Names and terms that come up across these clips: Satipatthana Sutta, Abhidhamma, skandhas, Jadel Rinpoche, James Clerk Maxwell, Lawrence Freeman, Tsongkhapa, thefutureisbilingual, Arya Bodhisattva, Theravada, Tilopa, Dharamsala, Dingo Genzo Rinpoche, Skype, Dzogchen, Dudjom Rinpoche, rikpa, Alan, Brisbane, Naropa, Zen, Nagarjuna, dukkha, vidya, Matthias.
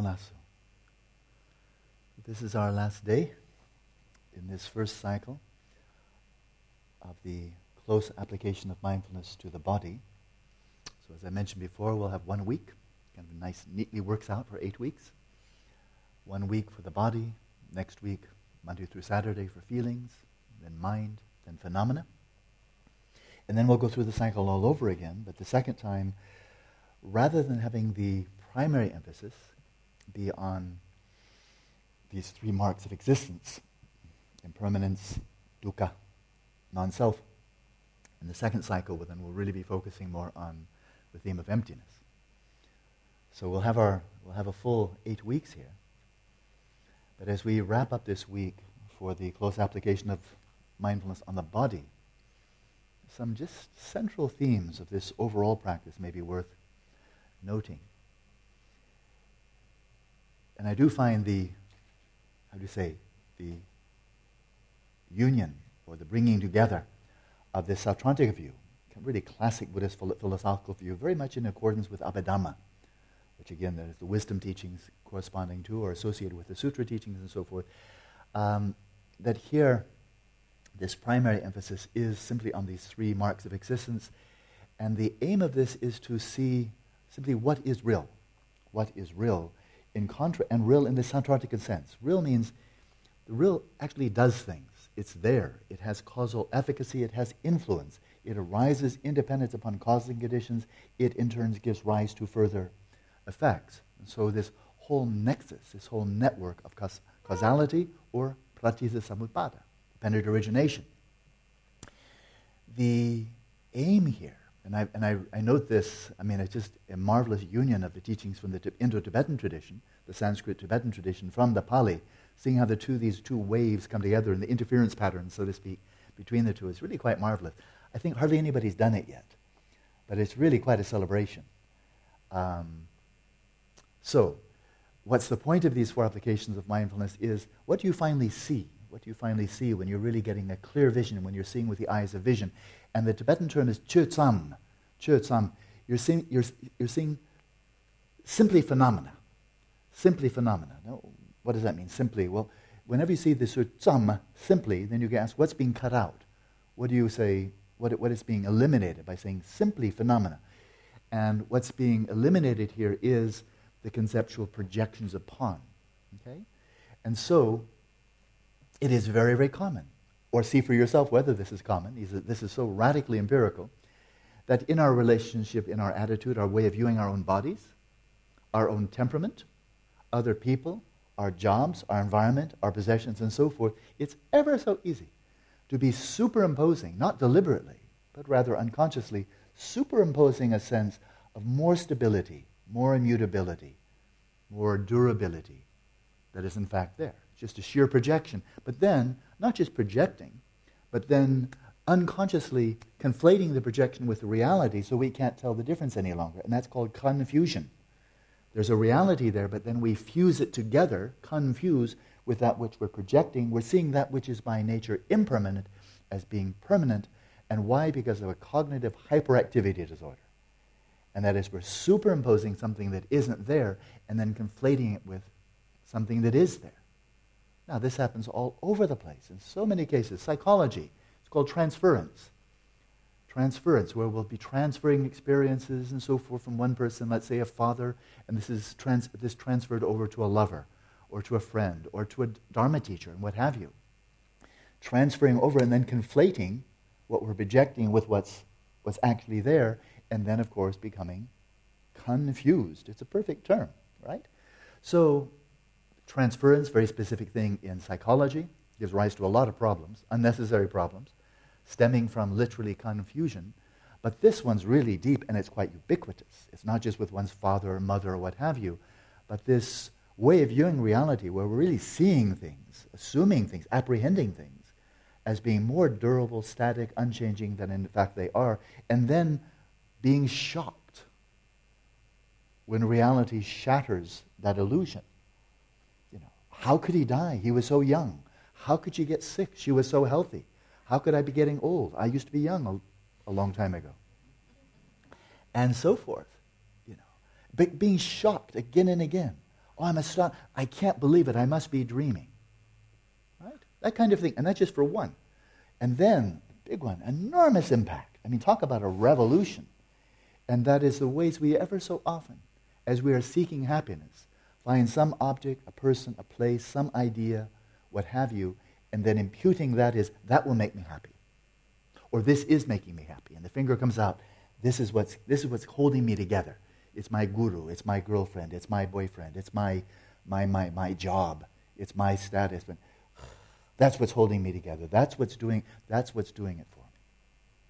lasso. This is our last day in this first cycle of the close application of mindfulness to the body. So as I mentioned before, we'll have 1 week. Kind of nice, neatly works out for 8 weeks. 1 week for the body, next week, Monday through Saturday for feelings, then mind, then phenomena. And then we'll go through the cycle all over again, but the second time, rather than having the primary emphasis be on these three marks of existence, impermanence, dukkha, non-self, in the second cycle, then we'll really be focusing more on the theme of emptiness. So we'll have a full 8 weeks here. But as we wrap up this week for the close application of mindfulness on the body, some just central themes of this overall practice may be worth noting. And I do find the union or the bringing together of this Sautrāntika view, a really classic Buddhist philosophical view, very much in accordance with Abhidhamma, which again, that is the wisdom teachings corresponding to or associated with the sutra teachings and so forth, that here this primary emphasis is simply on these three marks of existence. And the aim of this is to see simply what is real, and real in the Sautrāntika sense. Real means the real actually does things. It's there. It has causal efficacy. It has influence. It arises independent upon causing conditions. It in turn gives rise to further effects. And so this whole nexus, this whole network of causality or pratityasamutpada, dependent origination. The aim here, and I note this, I mean, it's just a marvelous union of the teachings from the Indo-Tibetan tradition, the Sanskrit-Tibetan tradition, from the Pali, seeing how these two waves come together and the interference pattern, so to speak, between the two is really quite marvelous. I think hardly anybody's done it yet, but it's really quite a celebration. So, what's the point of these four applications of mindfulness is what do you finally see when you're really getting a clear vision, when you're seeing with the eyes of vision. And the Tibetan term is chos tsam. You're seeing simply phenomena. No, what does that mean, simply? Well, whenever you see the chos tsam, simply, then you can ask, what's being cut out? What do you say, what is being eliminated by saying simply phenomena? And what's being eliminated here is the conceptual projections upon, okay? And so, it is very, very common, or see for yourself whether this is common, this is so radically empirical, that in our relationship, in our attitude, our way of viewing our own bodies, our own temperament, other people, our jobs, our environment, our possessions, and so forth, it's ever so easy to be superimposing, not deliberately, but rather unconsciously, superimposing a sense of more stability, more immutability, more durability that is in fact there. It's just a sheer projection. But then, not just projecting, but then unconsciously conflating the projection with the reality so we can't tell the difference any longer. And that's called confusion. There's a reality there, but then we fuse it together, confuse with that which we're projecting. We're seeing that which is by nature impermanent as being permanent. And why? Because of a cognitive hyperactivity disorder. And that is, we're superimposing something that isn't there and then conflating it with something that is there. Now, this happens all over the place in so many cases. Psychology, it's called transference. Transference, where we'll be transferring experiences and so forth from one person, let's say a father, and this transferred over to a lover or to a friend or to a Dharma teacher and what have you. Transferring over and then conflating what we're projecting with what's actually there, and then, of course, becoming confused. It's a perfect term, right? So transference, very specific thing in psychology, gives rise to a lot of problems, unnecessary problems, stemming from literally confusion. But this one's really deep, and it's quite ubiquitous. It's not just with one's father or mother or what have you, but this way of viewing reality where we're really seeing things, assuming things, apprehending things, as being more durable, static, unchanging than in fact they are, and then being shocked when reality shatters that illusion. You know, how could he die? He was so young. How could she get sick? She was so healthy. How could I be getting old? I used to be young a long time ago. And so forth, you know. Being shocked again and again. Oh, I'm astonished. I can't believe it. I must be dreaming. Right? That kind of thing. And that's just for one. And then, big one, enormous impact. I mean, talk about a revolution. And that is the ways we ever so often, as we are seeking happiness, find some object, a person, a place, some idea, what have you, and then imputing that is, that will make me happy. Or this is making me happy. And the finger comes out, this is what's holding me together. It's my guru, it's my girlfriend, it's my boyfriend, it's my job, it's my status. That's what's holding me together. That's what's doing it for me.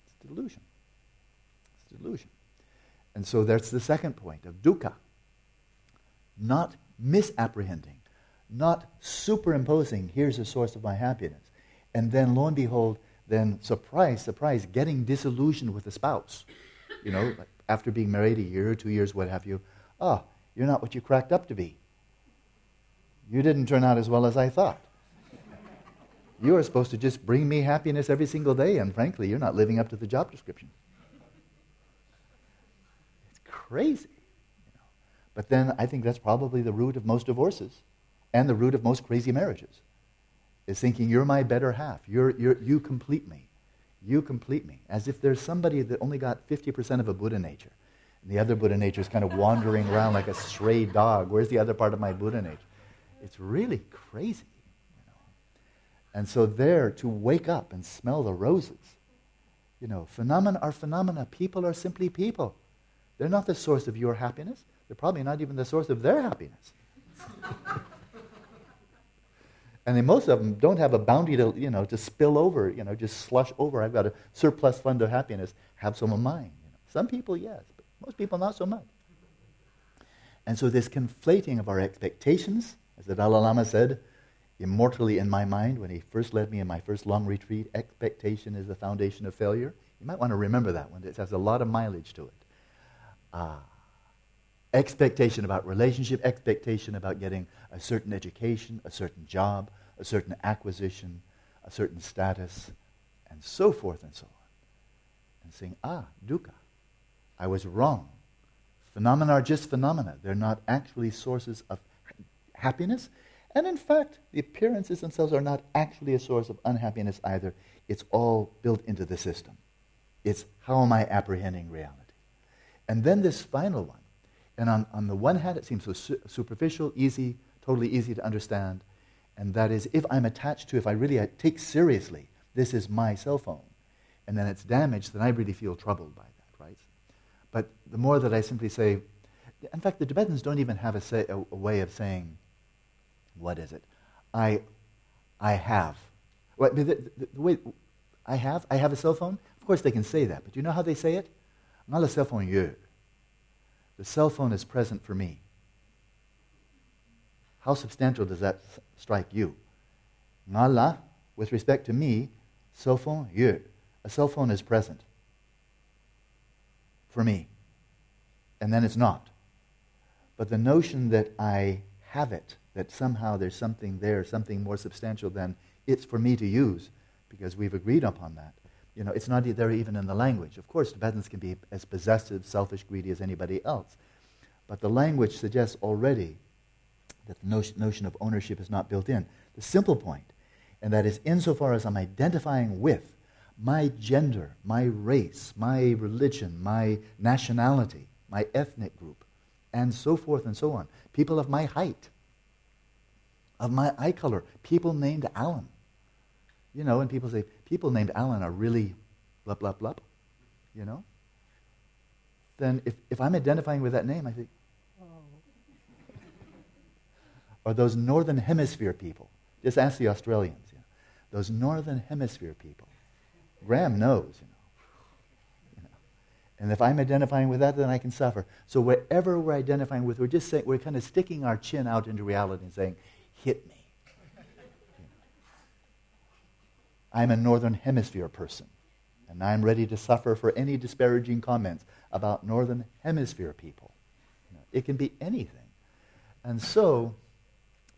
It's a delusion. It's a delusion. And so that's the second point of dukkha. Not misapprehending, not superimposing, here's the source of my happiness. And then, lo and behold, then surprise, surprise, getting disillusioned with a spouse. You know, like after being married a year or 2 years, what have you, you're not what you cracked up to be. You didn't turn out as well as I thought. You are supposed to just bring me happiness every single day, and frankly, you're not living up to the job description. It's crazy. But then I think that's probably the root of most divorces and the root of most crazy marriages, is thinking you're my better half, you complete me, as if there's somebody that only got 50% of a Buddha nature, and the other Buddha nature is kind of wandering around like a stray dog. Where's the other part of my Buddha nature? It's really crazy. And so there, to wake up and smell the roses, phenomena are phenomena, people are simply people. They're not the source of your happiness. They're probably not even the source of their happiness. And then most of them don't have a bounty to, to spill over, just slush over. I've got a surplus fund of happiness. Have some of mine. Some people, yes, but most people not so much. And so this conflating of our expectations, as the Dalai Lama said, immortally in my mind, when he first led me in my first long retreat, expectation is the foundation of failure. You might want to remember that one. It has a lot of mileage to it. Expectation about relationship, expectation about getting a certain education, a certain job, a certain acquisition, a certain status, and so forth and so on. And saying, dukkha, I was wrong. Phenomena are just phenomena. They're not actually sources of happiness. And in fact, the appearances themselves are not actually a source of unhappiness either. It's all built into the system. It's how am I apprehending reality? And then this final one. And on the one hand, it seems so superficial, easy, totally easy to understand. And that is, if I'm attached to, if I really take seriously, this is my cell phone, and then it's damaged, then I really feel troubled by that, right? But the more that I simply say, in fact, the Tibetans don't even have a way of saying, what is it? I have. Well, the way, I have a cell phone? Of course they can say that, but you know how they say it? Not a cell phone, you. The cell phone is present for me. How substantial does that strike you? Ngala, with respect to me, cell phone, you. A cell phone is present for me. And then it's not. But the notion that I have it, that somehow there's something there, something more substantial than it's for me to use, because we've agreed upon that. It's not there even in the language. Of course, Tibetans can be as possessive, selfish, greedy as anybody else. But the language suggests already that the notion of ownership is not built in. The simple point, and that is insofar as I'm identifying with my gender, my race, my religion, my nationality, my ethnic group, and so forth and so on, people of my height, of my eye color, people named Alan. And people say, people named Alan are really blah, blah, blah, Then if I'm identifying with that name, I think, oh. Or those Northern Hemisphere people. Just ask the Australians. Those Northern Hemisphere people. Graham knows, And if I'm identifying with that, then I can suffer. So wherever we're identifying with, we're kind of sticking our chin out into reality and saying, hit me. I'm a Northern Hemisphere person, and I'm ready to suffer for any disparaging comments about Northern Hemisphere people. It can be anything. And so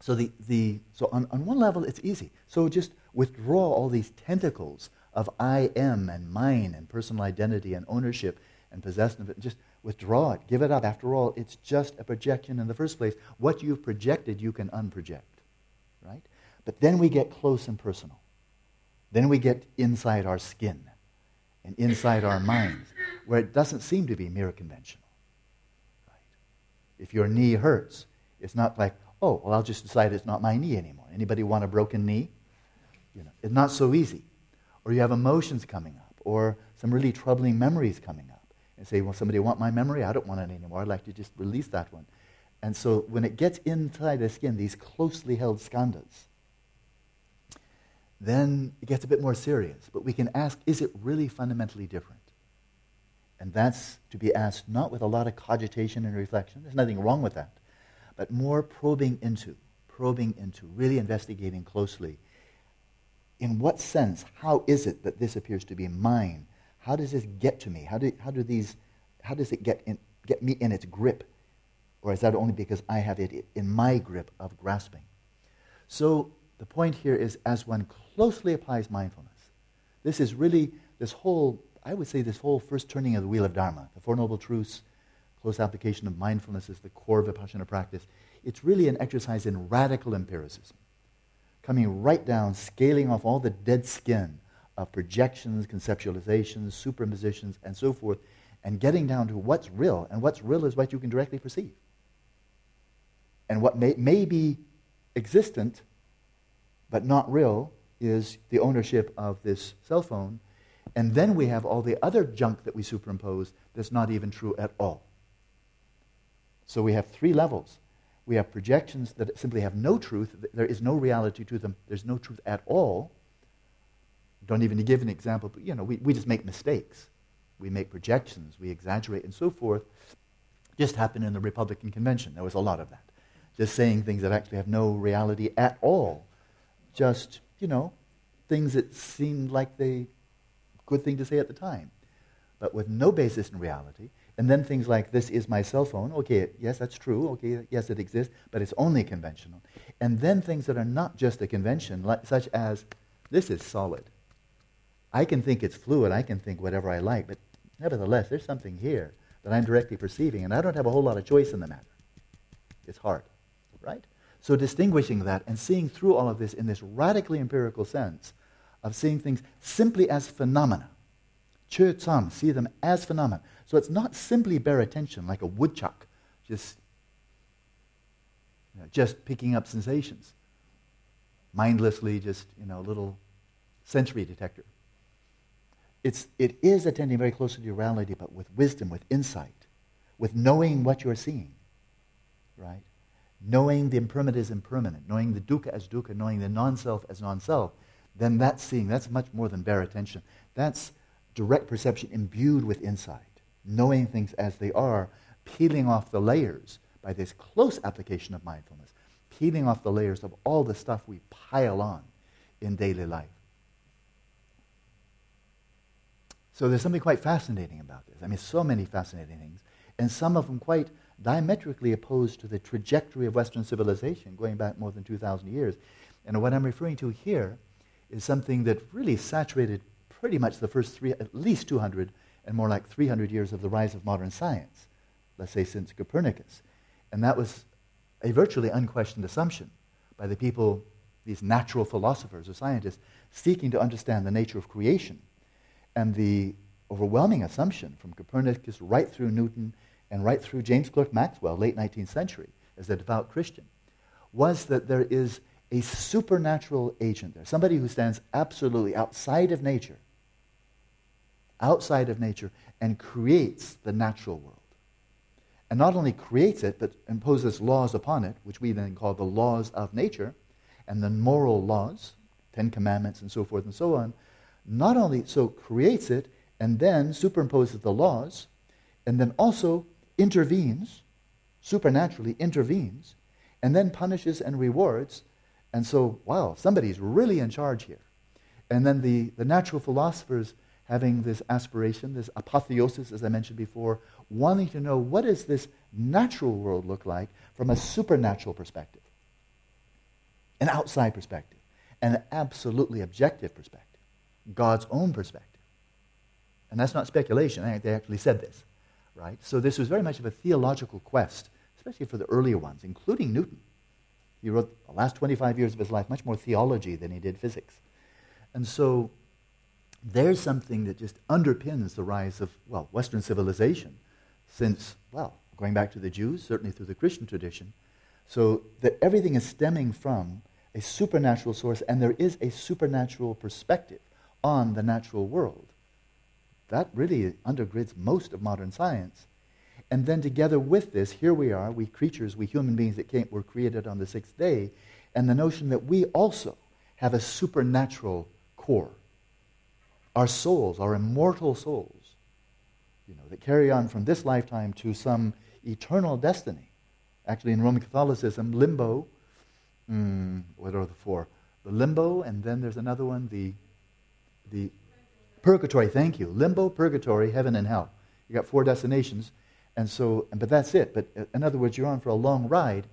on one level, it's easy. So just withdraw all these tentacles of I am and mine and personal identity and ownership and possession of it. Just Withdraw it. Give it up. After all, it's just a projection in the first place. What you've projected, you can unproject, right? But then we get close and personal. Then we get inside our skin and inside our minds, where it doesn't seem to be mere conventional, right? If your knee hurts, it's not like, oh, well, I'll just decide it's not my knee anymore. Anybody want a broken knee? You know, it's not so easy. Or you have emotions coming up, or some really troubling memories coming up. And say, well, somebody want my memory? I don't want it anymore. I'd like to just release that one. And so when it gets inside the skin, these closely held skandhas, then it gets a bit more serious. But we can ask, is it really fundamentally different? And that's to be asked not with a lot of cogitation and reflection. There's nothing wrong with that. But more probing into, really investigating closely. In what sense, how is it that this appears to be mine? How does this get to me? How does it get me in its grip? Or is that only because I have it in my grip of grasping? So the point here is, as one closely applies mindfulness, this is really this whole first turning of the wheel of Dharma, the Four Noble Truths, close application of mindfulness is the core of Vipassana practice. It's really an exercise in radical empiricism, coming right down, scaling off all the dead skin of projections, conceptualizations, superimpositions, and so forth, and getting down to what's real, and what's real is what you can directly perceive. And what may be existent, but not real, is the ownership of this cell phone, and then we have all the other junk that we superimpose that's not even true at all. So we have three levels. We have projections that simply have no truth, there is no reality to them, there's no truth at all. Don't even give an example, but you know, we just make mistakes. We make projections, we exaggerate and so forth. Just happened in the Republican Convention, there was a lot of that. Just saying things that actually have no reality at all. Just, you know, things that seemed like the good thing to say at the time, but with no basis in reality. And then things like, this is my cell phone, okay, yes, that's true, okay, yes, it exists, but it's only conventional. And then things that are not just a convention, like, such as, this is solid. I can think it's fluid, I can think whatever I like, but nevertheless, there's something here that I'm directly perceiving, and I don't have a whole lot of choice in the matter. It's hard, right? So distinguishing that and seeing through all of this in this radically empirical sense of seeing things simply as phenomena. Chos tsam, see them as phenomena. So it's not simply bare attention like a woodchuck, just picking up sensations, mindlessly, just, you know, a little sensory detector. It is attending very closely to reality, but with wisdom, with insight, with knowing what you're seeing, right? Knowing the impermanent as impermanent, knowing the dukkha as dukkha, knowing the non-self as non-self, then that's seeing. That's much more than bare attention. That's direct perception imbued with insight, knowing things as they are, peeling off the layers by this close application of mindfulness, peeling off the layers of all the stuff we pile on in daily life. So there's something quite fascinating about this. I mean, so many fascinating things, and some of them quite diametrically opposed to the trajectory of Western civilization going back more than 2,000 years. And what I'm referring to here is something that really saturated pretty much the first at least 200 and more like 300 years of the rise of modern science, let's say since Copernicus. And that was a virtually unquestioned assumption by the people, these natural philosophers or scientists, seeking to understand the nature of creation. And the overwhelming assumption from Copernicus right through Newton and right through James Clerk Maxwell, late 19th century, as a devout Christian, was that there is a supernatural agent there, somebody who stands absolutely outside of nature, and creates the natural world. And not only creates it, but imposes laws upon it, which we then call the laws of nature, and the moral laws, 10 commandments and so forth and so on. Not only so creates it and then superimposes the laws, and then also intervenes, supernaturally intervenes, and then punishes and rewards. And so, wow, somebody's really in charge here. And then the natural philosophers having this aspiration, this apotheosis, as I mentioned before, wanting to know what does this natural world look like from a supernatural perspective, an outside perspective, an absolutely objective perspective. God's own perspective. And that's not speculation. They actually said this. right? So this was very much of a theological quest, especially for the earlier ones, including Newton. He wrote the last 25 years of his life much more theology than he did physics. And so there's something that just underpins the rise of, well, Western civilization since, well, going back to the Jews, certainly through the Christian tradition, so that everything is stemming from a supernatural source, and there is a supernatural perspective on the natural world. That really undergirds most of modern science. And then together with this, here we are, we creatures, we human beings that were created on the sixth day, and the notion that we also have a supernatural core. Our souls, our immortal souls, you know, that carry on from this lifetime to some eternal destiny. Actually, in Roman Catholicism, limbo, what are the four? The limbo, and then there's another one, the purgatory, thank you. Limbo, purgatory, heaven and hell. You got four destinations, and so, but that's it. But in other words, you're on for a long ride,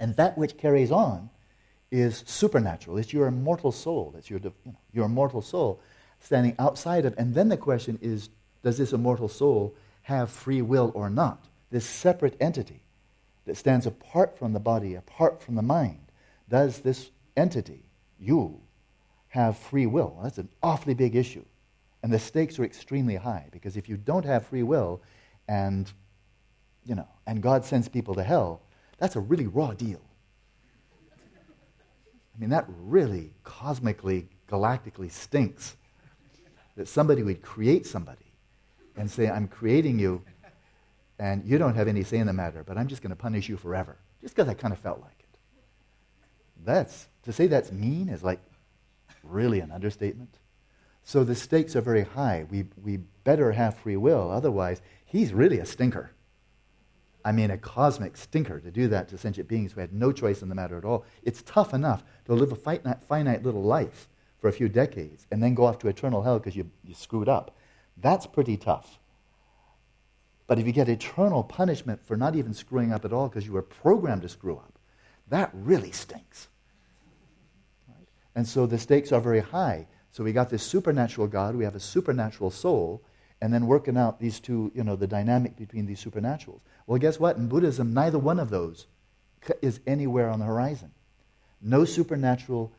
and that which carries on is supernatural. It's your immortal soul. It's your immortal soul standing outside of, and then the question is, does this immortal soul have free will or not? This separate entity that stands apart from the body, apart from the mind, does this entity, you, have free will? That's an awfully big issue. And the stakes are extremely high, because if you don't have free will and, you know, and God sends people to hell, that's a really raw deal. I mean, that really cosmically, galactically stinks that somebody would create somebody and say, I'm creating you, and you don't have any say in the matter, but I'm just going to punish you forever, just because I kind of felt like it. That's, to say that's mean is like really an understatement. So the stakes are very high. We better have free will, otherwise he's really a stinker. I mean, a cosmic stinker to do that to sentient beings who had no choice in the matter at all. It's tough enough to live a finite little life for a few decades and then go off to eternal hell because you screwed up. That's pretty tough. But if you get eternal punishment for not even screwing up at all because you were programmed to screw up, that really stinks. Right? And so the stakes are very high. So we got this supernatural God, we have a supernatural soul, and then working out these two, you know, the dynamic between these supernaturals. Well, guess what? In Buddhism, neither one of those is anywhere on the horizon. No supernatural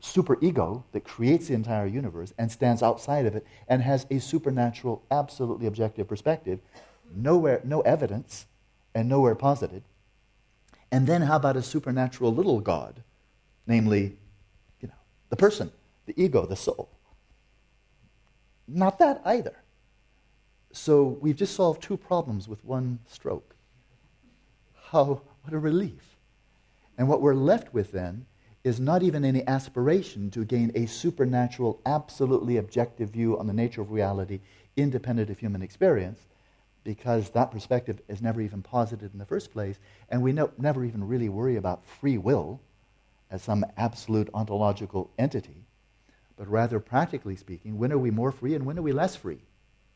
superego that creates the entire universe and stands outside of it and has a supernatural, absolutely objective perspective, nowhere, no evidence, and nowhere posited. And then how about a supernatural little god, namely, you know, the person, the ego, the soul? Not that either. So we've just solved two problems with one stroke. How, what a relief. And what we're left with then is not even any aspiration to gain a supernatural, absolutely objective view on the nature of reality independent of human experience, because that perspective is never even posited in the first place, and we never even really worry about free will as some absolute ontological entity, but rather, practically speaking, when are we more free and when are we less free?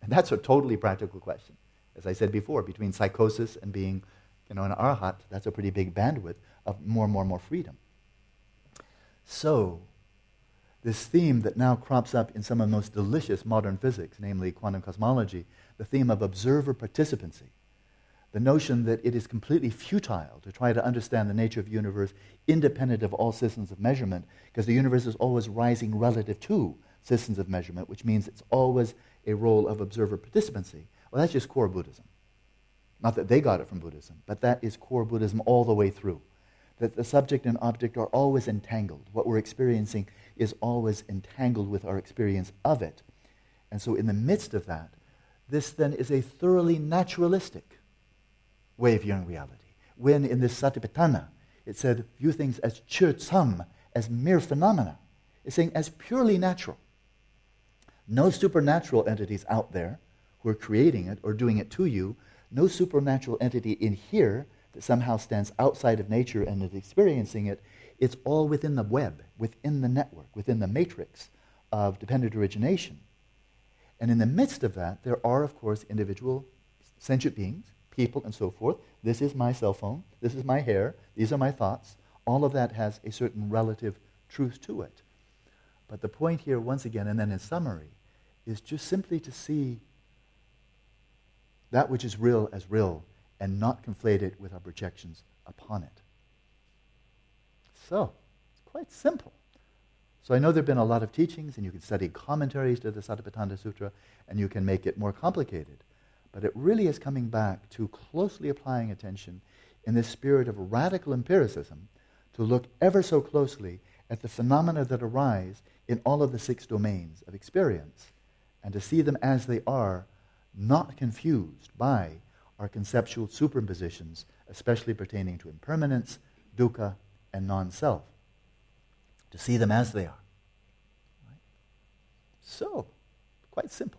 And that's a totally practical question. As I said before, between psychosis and being, you know, an arhat, that's a pretty big bandwidth of more freedom. So, this theme that now crops up in some of the most delicious modern physics, namely quantum cosmology, the theme of observer participancy, the notion that it is completely futile to try to understand the nature of the universe independent of all systems of measurement, because the universe is always rising relative to systems of measurement, which means it's always a role of observer participancy. Well, that's just core Buddhism. Not that they got it from Buddhism, but that is core Buddhism all the way through. That the subject and object are always entangled. What we're experiencing is always entangled with our experience of it. And so in the midst of that, this then is a thoroughly naturalistic way of viewing reality. When in this Satipatthana, it said, view things as chos tsam, as mere phenomena. It's saying as purely natural. No supernatural entities out there who are creating it or doing it to you. No supernatural entity in here that somehow stands outside of nature and is experiencing it. It's all within the web, within the network, within the matrix of dependent origination. And in the midst of that, there are, of course, individual sentient beings, people, and so forth. This is my cell phone. This is my hair. These are my thoughts. All of that has a certain relative truth to it. But the point here, once again, and then in summary, is just simply to see that which is real as real, and not conflate it with our projections upon it. So, it's quite simple. So I know there have been a lot of teachings, and you can study commentaries to the Satipatthana Sutta, and you can make it more complicated. But it really is coming back to closely applying attention in this spirit of radical empiricism to look ever so closely at the phenomena that arise in all of the six domains of experience, and to see them as they are, not confused by our conceptual superimpositions, especially pertaining to impermanence, dukkha, and non-self. To see them as they are. Right? So, quite simple.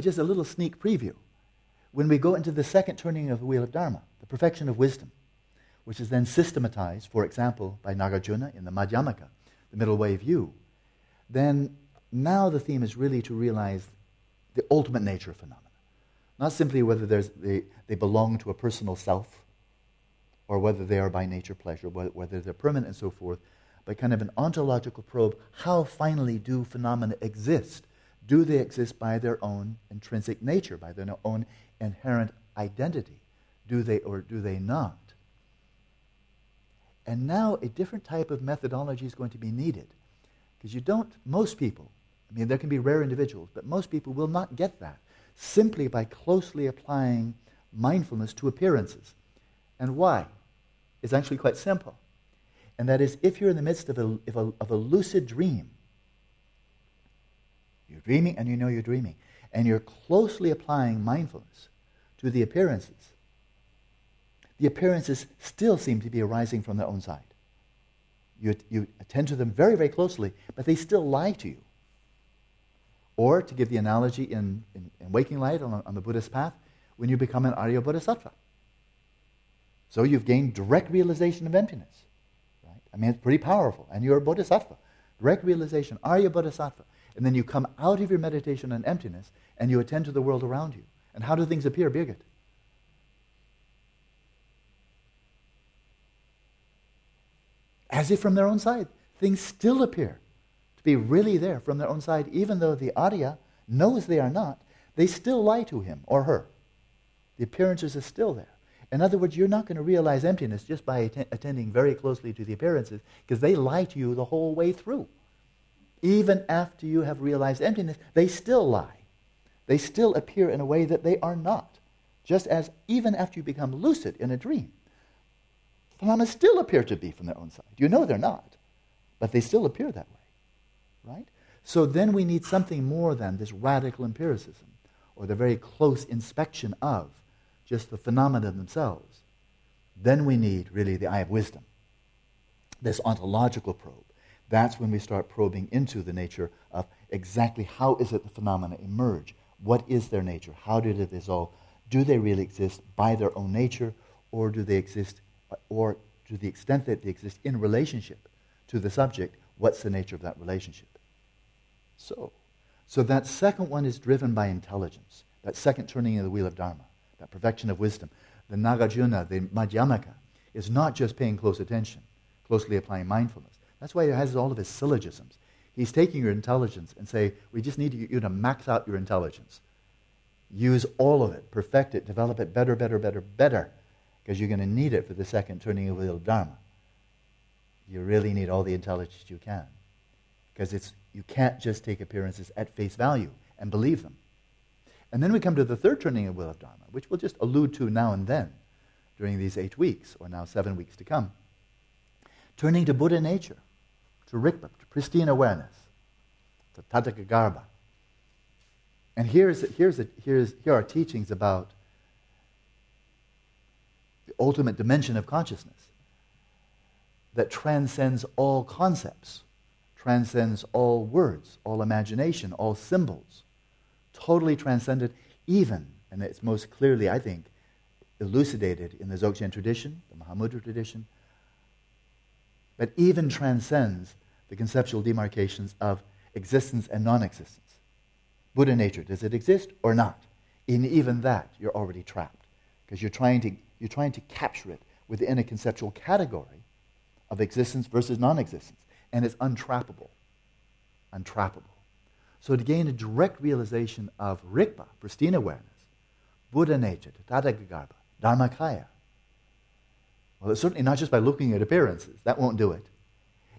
Just a little sneak preview. When we go into the second turning of the wheel of Dharma, the perfection of wisdom, which is then systematized, for example, by Nagarjuna in the Madhyamaka, the middle way view, then now the theme is really to realize the ultimate nature of phenomena. Not simply whether they belong to a personal self, or whether they are by nature pleasure, whether they're permanent and so forth, but kind of an ontological probe, how finally do phenomena exist? Do they exist by their own intrinsic nature, by their own inherent identity? Do they or do they not? And now a different type of methodology is going to be needed, because most people, I mean, there can be rare individuals, but most people will not get that simply by closely applying mindfulness to appearances. And why? It's actually quite simple. And that is, if you're in the midst of a lucid dream, you're dreaming and you know you're dreaming, and you're closely applying mindfulness to the appearances still seem to be arising from their own side. You attend to them very, very closely, but they still lie to you. Or, to give the analogy in waking light on the Buddhist path, when you become an Arya Bodhisattva. So you've gained direct realization of emptiness. Right? I mean, it's pretty powerful. And you're a Bodhisattva. Direct realization, Arya Bodhisattva. And then you come out of your meditation on emptiness, and you attend to the world around you. And how do things appear, Birgit? As if from their own side. Things still appear to be really there from their own side, even though the Arya knows they are not. They still lie to him or her. The appearances are still there. In other words, you're not going to realize emptiness just by attending very closely to the appearances, because they lie to you the whole way through. Even after you have realized emptiness, they still lie. They still appear in a way that they are not. Just as even after you become lucid in a dream, phenomena still appear to be from their own side. You know they're not, but they still appear that way, right? So then we need something more than this radical empiricism, or the very close inspection of just the phenomena themselves. Then we need, really, the eye of wisdom, this ontological probe. That's when we start probing into the nature of exactly how is it the phenomena emerge? What is their nature? How did it dissolve? Do they really exist by their own nature, or do they exist, or to the extent that they exist in relationship to the subject, what's the nature of that relationship? So that second one is driven by intelligence, that second turning of the wheel of Dharma, that perfection of wisdom. The Nagarjuna, the Madhyamaka, is not just paying close attention, closely applying mindfulness. That's why he has all of his syllogisms. He's taking your intelligence and say, we just need you to max out your intelligence. Use all of it, perfect it, develop it better, better, better, better, because you're going to need it for the second turning of the wheel of Dharma. You really need all the intelligence you can, because you can't just take appearances at face value and believe them. And then we come to the third turning of the wheel of Dharma, which we'll just allude to now and then during these 8 weeks, or now 7 weeks to come. Turning to Buddha nature, to rikpa, to pristine awareness, to tathagatagarbha. And here are teachings about the ultimate dimension of consciousness that transcends all concepts, transcends all words, all imagination, all symbols, totally transcended, even, and it's most clearly, I think, elucidated in the Dzogchen tradition, the Mahamudra tradition, but even transcends the conceptual demarcations of existence and non-existence. Buddha nature, does it exist or not? In even that, you're already trapped, because you're trying to capture it within a conceptual category of existence versus non-existence, and it's untrappable. Untrappable. So to gain a direct realization of rikpa, pristine awareness, Buddha-natured, tathagatagarbha, Dharmakaya. Well, it's certainly not just by looking at appearances. That won't do it.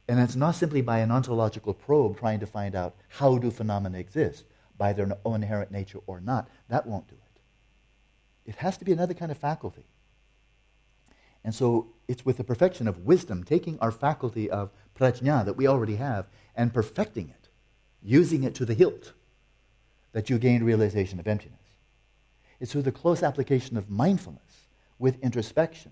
And it's not simply by an ontological probe trying to find out how do phenomena exist, by their own inherent nature or not. That won't do it. It has to be another kind of faculty. And so it's with the perfection of wisdom, taking our faculty of prajna that we already have and perfecting it, using it to the hilt, that you gain realization of emptiness. It's through the close application of mindfulness with introspection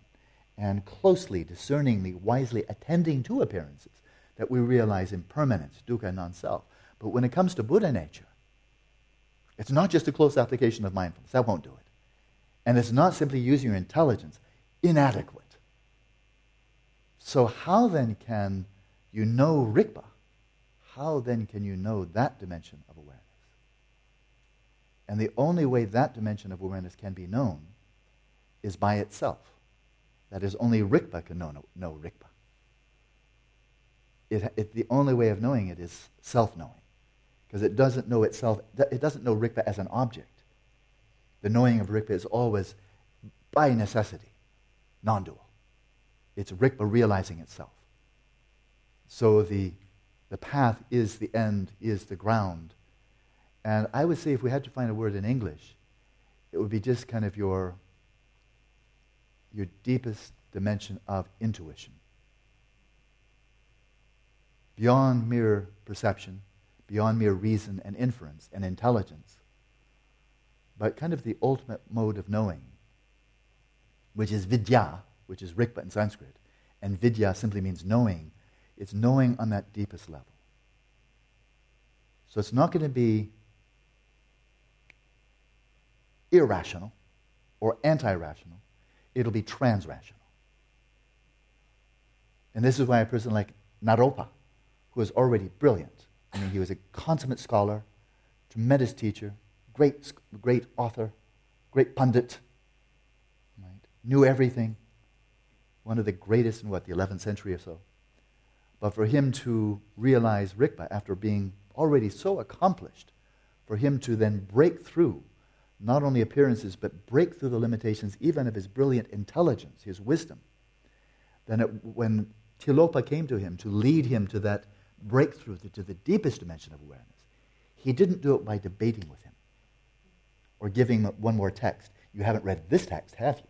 and closely, discerningly, wisely attending to appearances that we realize impermanence, dukkha, non-self. But when it comes to Buddha nature, it's not just a close application of mindfulness. That won't do it. And it's not simply using your intelligence. Inadequate. So how then can you know rikpa? How then can you know that dimension of awareness? And the only way that dimension of awareness can be known is by itself. That is, only rikpa can know rikpa. The only way of knowing it is self-knowing, because it doesn't know itself. It doesn't know rikpa as an object. The knowing of rikpa is always by necessity, non-dual. It's rikpa realizing itself. So the path is the end, is the ground. And I would say if we had to find a word in English, it would be just kind of your deepest dimension of intuition. Beyond mere perception, beyond mere reason and inference and intelligence, but kind of the ultimate mode of knowing, which is vidya, which is rikpa in Sanskrit. And vidya simply means knowing. It's knowing on that deepest level. So it's not going to be irrational or anti-rational. It'll be trans-rational. And this is why a person like Naropa, who is already brilliant, I mean, he was a consummate scholar, tremendous teacher, great author, great pundit, knew everything, one of the greatest in, the 11th century or so. But for him to realize rikpa, after being already so accomplished, for him to then break through not only appearances, but break through the limitations even of his brilliant intelligence, his wisdom, then when Tilopa came to him to lead him to that breakthrough, to the deepest dimension of awareness, he didn't do it by debating with him or giving him one more text. You haven't read this text, have you?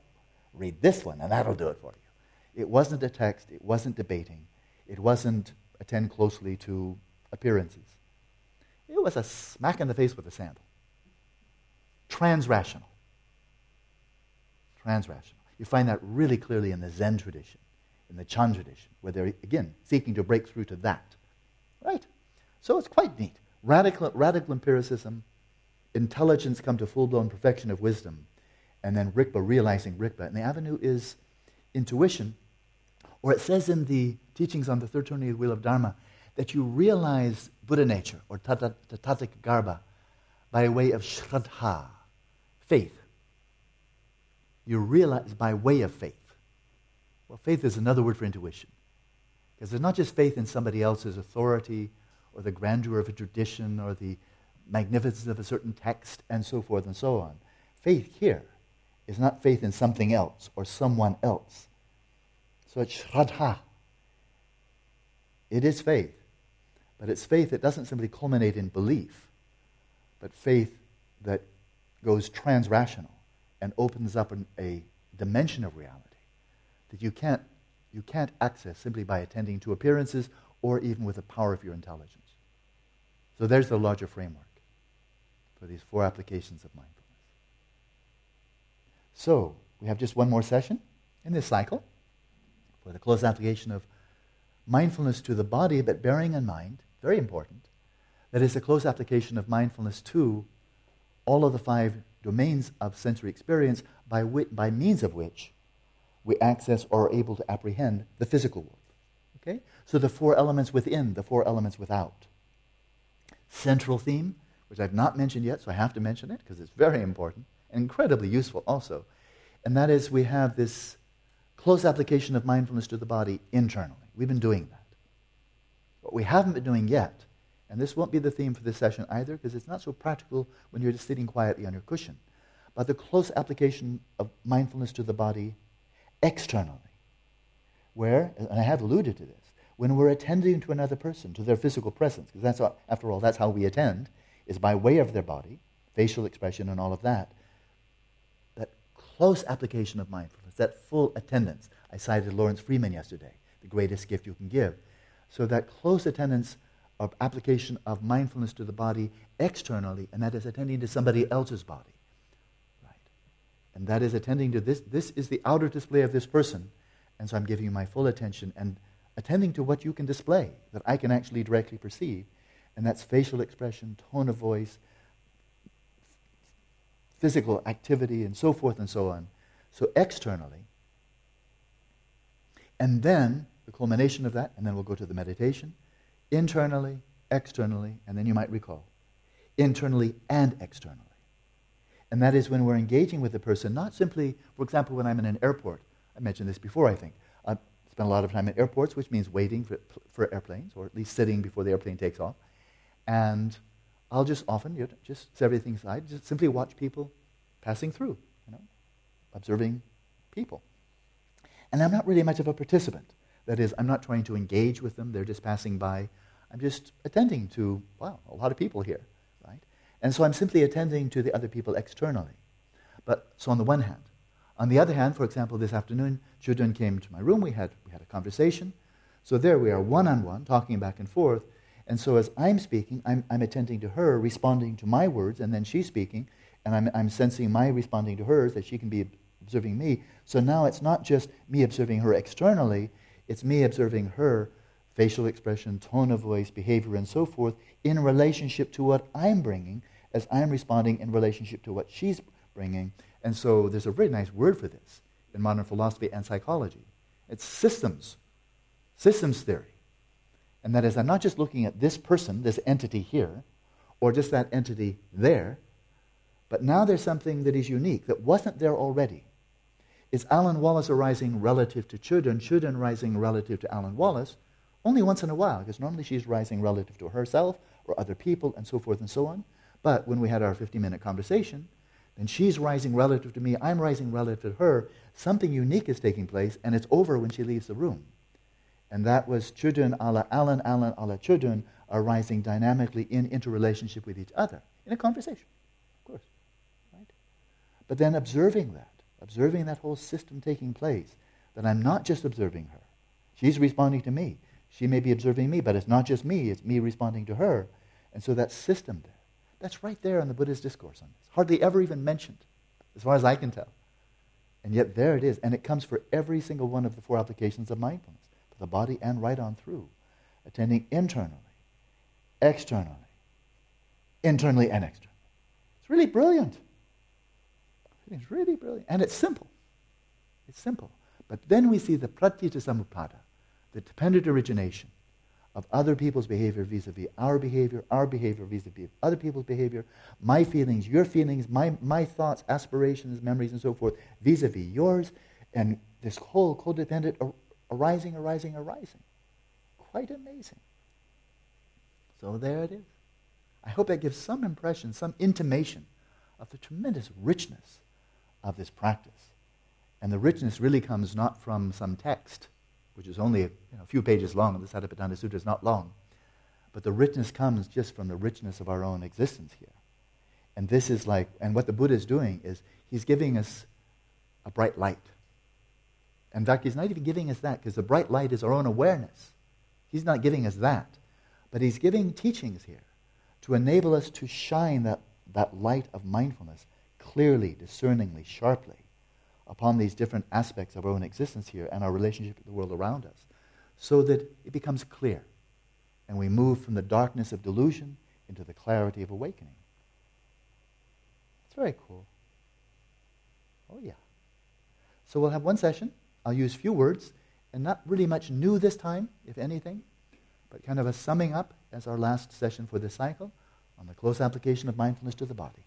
Read this one, and that'll do it for you. It wasn't a text. It wasn't debating. It wasn't attend closely to appearances. It was a smack in the face with a sandal. Transrational. Transrational. You find that really clearly in the Zen tradition, in the Chan tradition, where they're, again, seeking to break through to that. Right? So it's quite neat. Radical empiricism, intelligence come to full-blown perfection of wisdom, and then rikpa, realizing rikpa. And the avenue is intuition, or it says in the teachings on the third turning of the wheel of Dharma that you realize Buddha nature, or tathagatagarbha, by way of shraddha, faith. You realize by way of faith. Well, faith is another word for intuition, because there's not just faith in somebody else's authority, or the grandeur of a tradition, or the magnificence of a certain text, and so forth and so on. Faith here is not faith in something else or someone else. So it's shraddha. It is faith. But it's faith that doesn't simply culminate in belief, but faith that goes transrational and opens up a dimension of reality that you can't access simply by attending to appearances or even with the power of your intelligence. So there's the larger framework for these four applications of mindfulness. So, we have just one more session in this cycle for the close application of mindfulness to the body, but bearing in mind, very important, that it's a close application of mindfulness to all of the five domains of sensory experience by means of which we access or are able to apprehend the physical world. Okay? So the four elements within, the four elements without. Central theme, which I've not mentioned yet, so I have to mention it because it's very important. Incredibly useful also. And that is, we have this close application of mindfulness to the body internally. We've been doing that. What we haven't been doing yet, and this won't be the theme for this session either, because it's not so practical when you're just sitting quietly on your cushion, by the close application of mindfulness to the body externally. Where, and I have alluded to this, when we're attending to another person, to their physical presence, because that's, after all, that's how we attend, is by way of their body, facial expression and all of that, that close application of mindfulness, that full attendance. I cited Lawrence Freeman yesterday, the greatest gift you can give. So that close attendance of application of mindfulness to the body externally, and that is attending to somebody else's body. Right? And that is attending to this. This is the outer display of this person, and so I'm giving you my full attention and attending to what you can display, that I can actually directly perceive, and that's facial expression, tone of voice, physical activity, and so forth and so on. So externally. And then, the culmination of that, and then we'll go to the meditation, internally, externally, and then you might recall, internally and externally. And that is when we're engaging with the person, not simply, for example, when I'm in an airport. I mentioned this before, I think. I spend a lot of time at airports, which means waiting for airplanes, or at least sitting before the airplane takes off. And I'll just often, just set everything aside, just simply watch people passing through, observing people. And I'm not really much of a participant. That is, I'm not trying to engage with them. They're just passing by. I'm just attending to, a lot of people here, right? And so I'm simply attending to the other people externally. But so on the one hand. On the other hand, for example, this afternoon, Chudun came to my room. We had a conversation. So there we are, one-on-one, talking back and forth. And so as I'm speaking, I'm attending to her, responding to my words, and then she's speaking, and I'm sensing my responding to hers, that she can be observing me. So now it's not just me observing her externally, it's me observing her facial expression, tone of voice, behavior, and so forth in relationship to what I'm bringing as I'm responding in relationship to what she's bringing. And so there's a very nice word for this in modern philosophy and psychology. It's systems theory. And that is, I'm not just looking at this person, this entity here, or just that entity there, but now there's something that is unique that wasn't there already. Is Alan Wallace arising relative to Chudun, Chudun rising relative to Alan Wallace, only once in a while, because normally she's rising relative to herself or other people and so forth and so on. But when we had our 50-minute conversation, then she's rising relative to me, I'm rising relative to her, something unique is taking place, and it's over when she leaves the room. And that was Chudun ala Alan, Alan ala Chudun, arising dynamically in interrelationship with each other in a conversation, of course. Right? But then observing that whole system taking place, that I'm not just observing her. She's responding to me. She may be observing me, but it's not just me, it's me responding to her. And so that system there, that's right there in the Buddha's discourse on this. Hardly ever even mentioned, as far as I can tell. And yet there it is, and it comes for every single one of the four applications of mindfulness, for the body and right on through, attending internally, externally, internally and externally. It's really brilliant. It's really brilliant. And it's simple. It's simple. But then we see the pratityasamutpada, the dependent origination of other people's behavior vis-a-vis our behavior vis-a-vis other people's behavior, my feelings, your feelings, my thoughts, aspirations, memories, and so forth, vis-a-vis yours, and this whole codependent arising. Quite amazing. So there it is. I hope that gives some impression, some intimation of the tremendous richness of this practice. And the richness really comes not from some text, which is only a few pages long, and the Satipatthana Sutta is not long, but the richness comes just from the richness of our own existence here. And this is and what the Buddha is doing is he's giving us a bright light. In fact, he's not even giving us that, because the bright light is our own awareness. He's not giving us that, but he's giving teachings here to enable us to shine that light of mindfulness clearly, discerningly, sharply upon these different aspects of our own existence here and our relationship with the world around us, so that it becomes clear and we move from the darkness of delusion into the clarity of awakening. It's very cool. Oh, yeah. So we'll have one session. I'll use few words and not really much new this time, if anything, but kind of a summing up as our last session for this cycle on the close application of mindfulness to the body.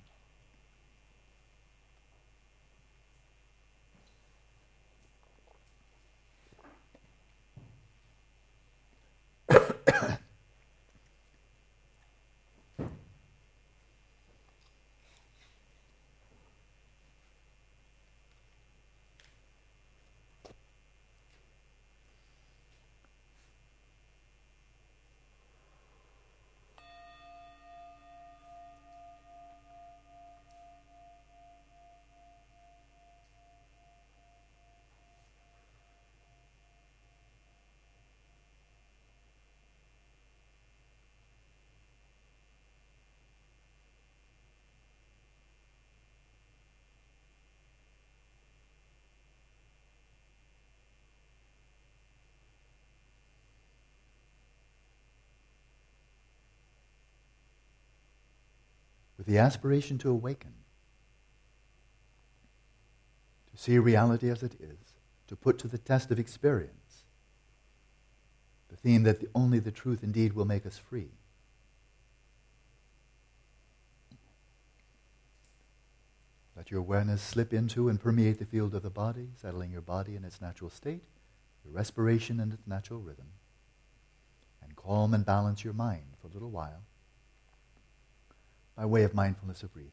the aspiration to awaken, to see reality as it is, to put to the test of experience the theme that only the truth indeed will make us free. Let your awareness slip into and permeate the field of the body, settling your body in its natural state, your respiration in its natural rhythm, and calm and balance your mind for a little while by way of mindfulness of breathing.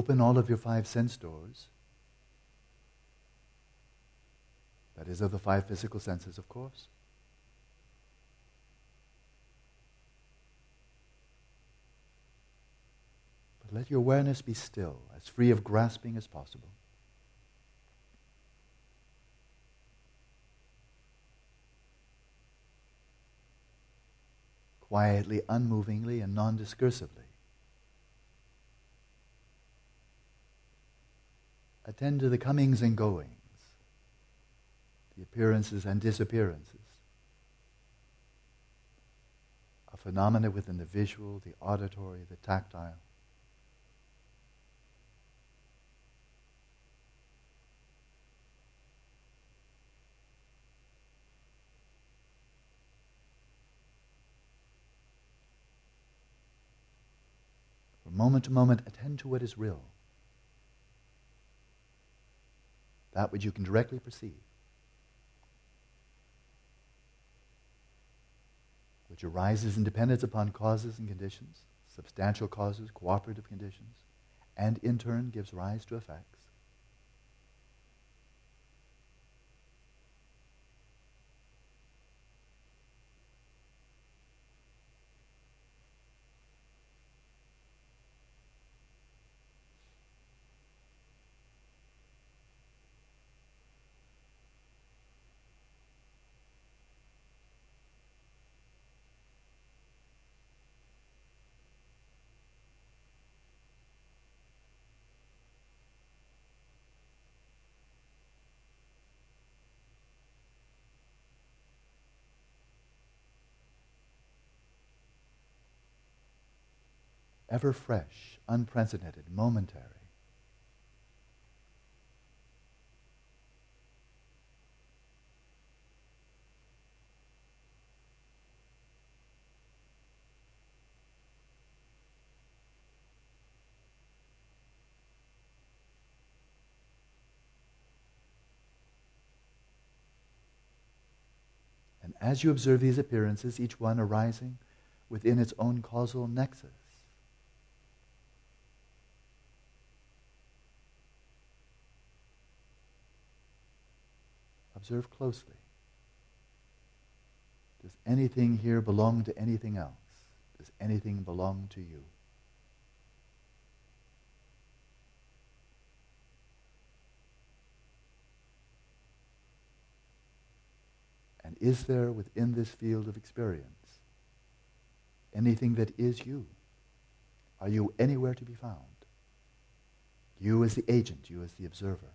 open all of your five sense doors. That is of the five physical senses, of course. But let your awareness be still, as free of grasping as possible. Quietly, unmovingly, and non-discursively. Attend to the comings and goings, the appearances and disappearances, a phenomena within the visual, the auditory, the tactile. From moment to moment, attend to what is real, that which you can directly perceive, which arises in dependence upon causes and conditions, substantial causes, cooperative conditions, and in turn gives rise to effects. Ever fresh, unprecedented, momentary. And as you observe these appearances, each one arising within its own causal nexus, observe closely. Does anything here belong to anything else? Does anything belong to you? And is there within this field of experience anything that is you? Are you anywhere to be found? You as the agent, you as the observer.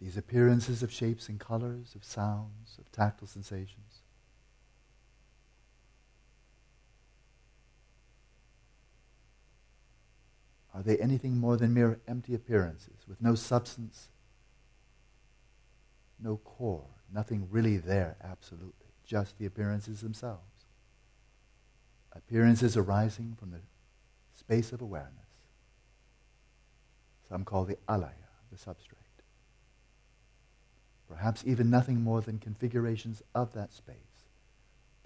These appearances of shapes and colors, of sounds, of tactile sensations. Are they anything more than mere empty appearances with no substance, no core, nothing really there absolutely, just the appearances themselves? Appearances arising from the space of awareness. Some call the alaya, the substrate. Perhaps even nothing more than configurations of that space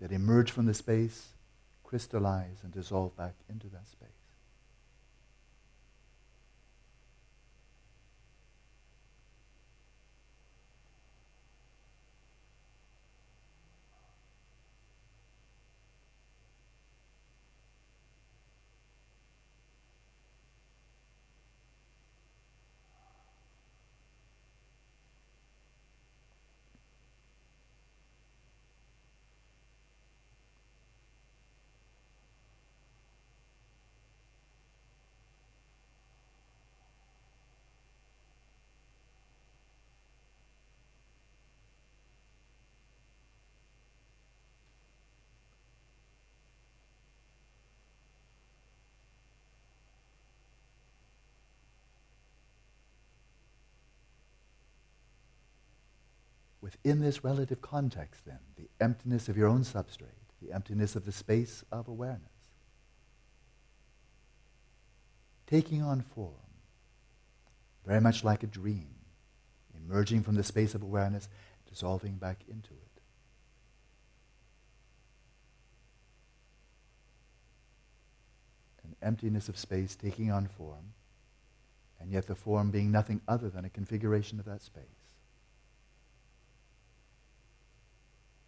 that emerge from the space, crystallize, and dissolve back into that space. Within this relative context, then, the emptiness of your own substrate, the emptiness of the space of awareness, taking on form, very much like a dream, emerging from the space of awareness, dissolving back into it. An emptiness of space taking on form, and yet the form being nothing other than a configuration of that space.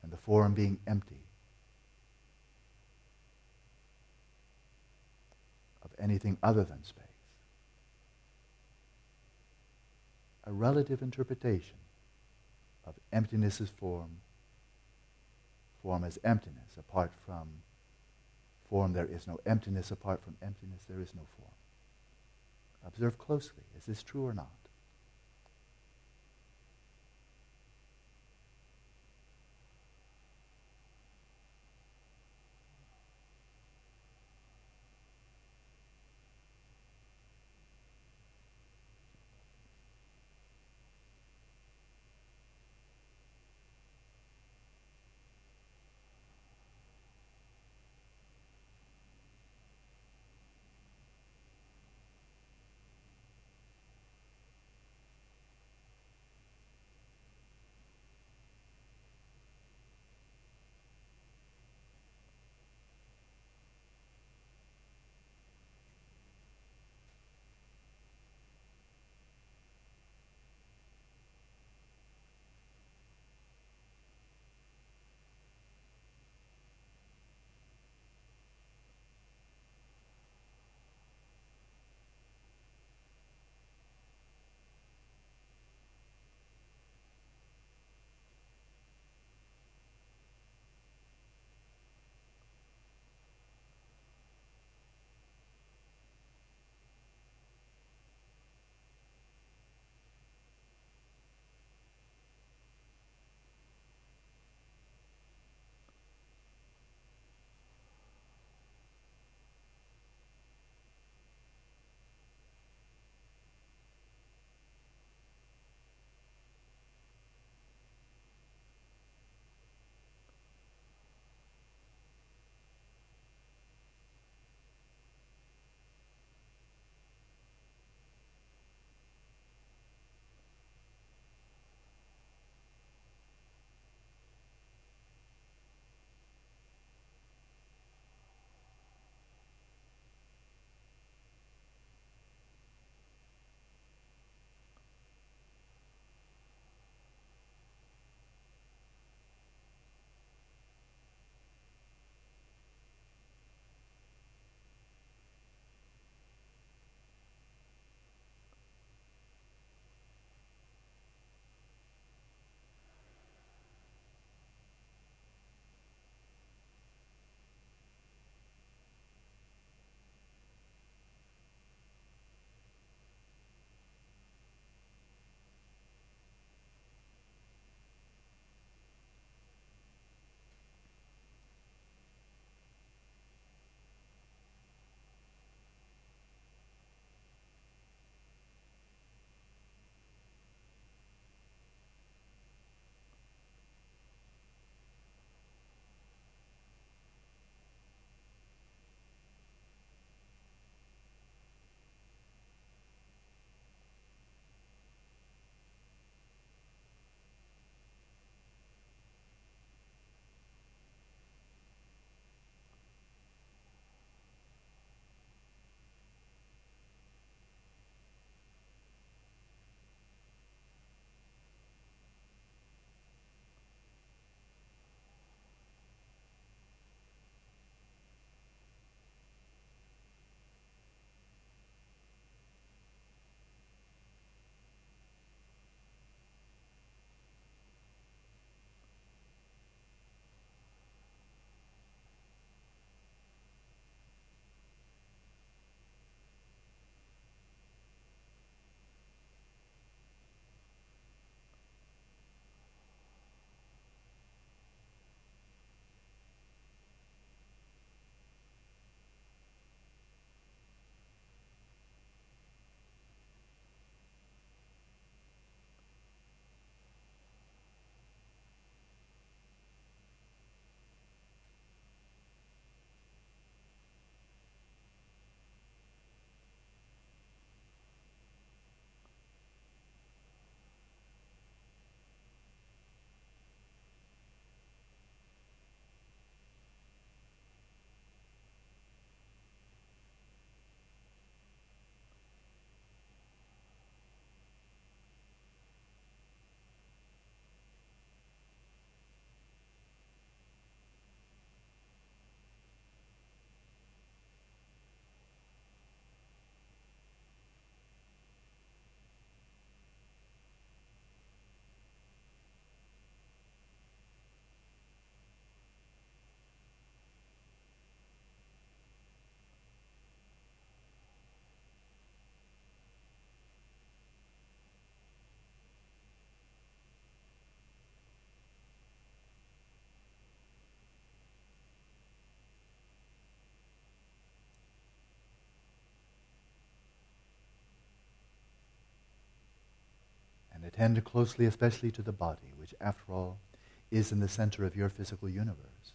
And the form being empty of anything other than space. A relative interpretation of emptiness as form, form as emptiness. Apart from form there is no emptiness, apart from emptiness there is no form. Observe closely, is this true or not? attend closely, especially to the body, which, after all, is in the center of your physical universe.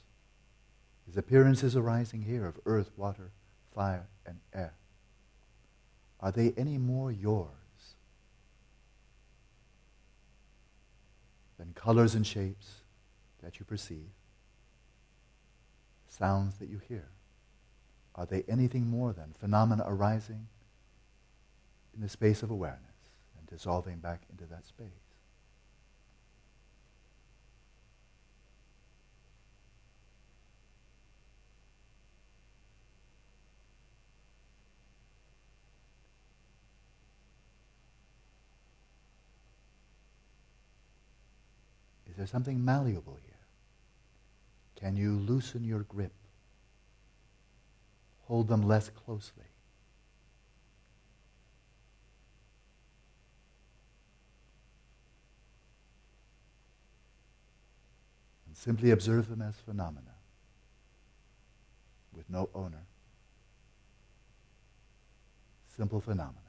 His appearances arising here of earth, water, fire, and air, are they any more yours than colors and shapes that you perceive, sounds that you hear? Are they anything more than phenomena arising in the space of awareness and dissolving back into that space? Is there something malleable here? Can you loosen your grip? Hold them less closely. And simply observe them as phenomena with no owner. Simple phenomena.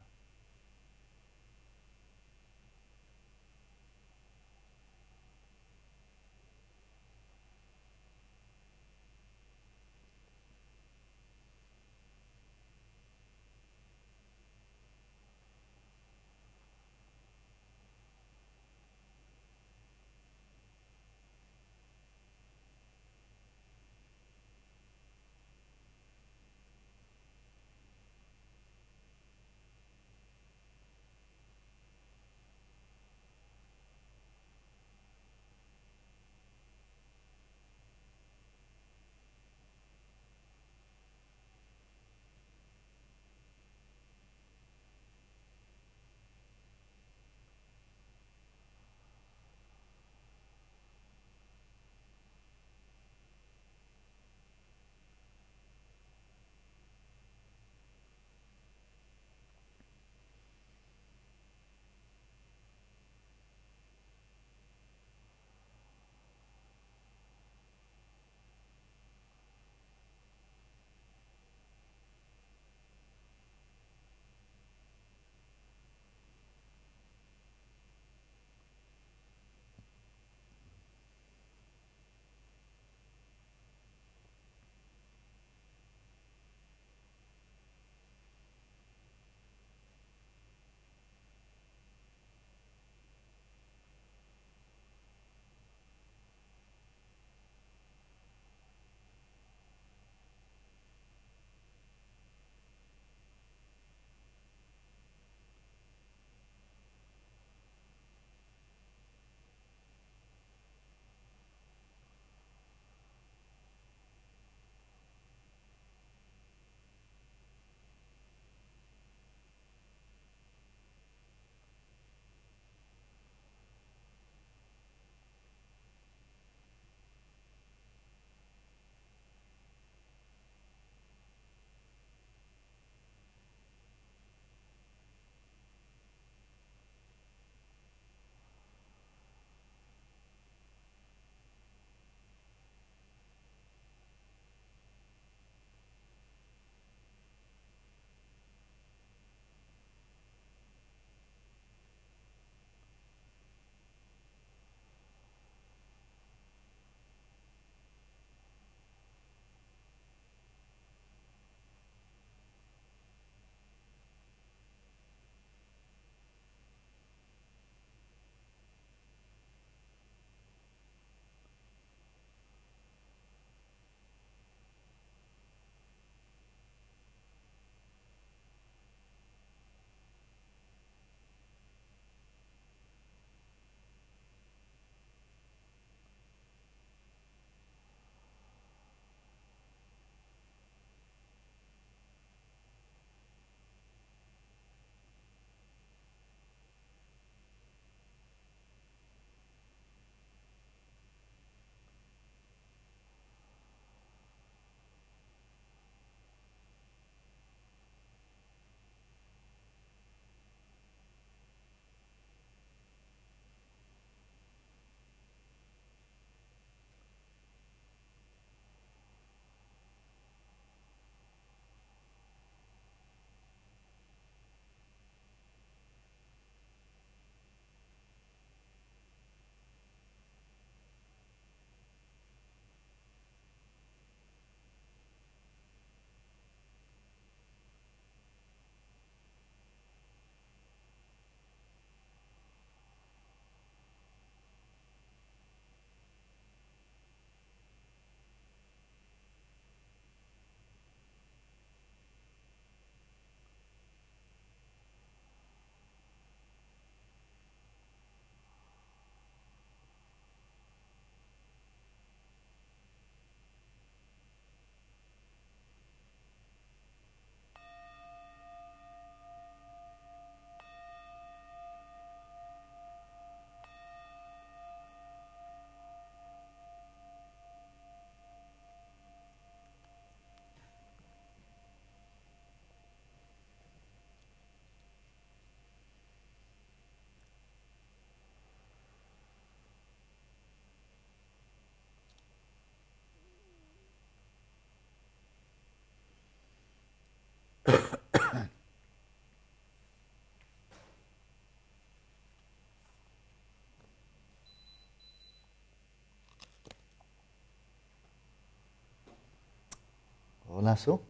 Lasso.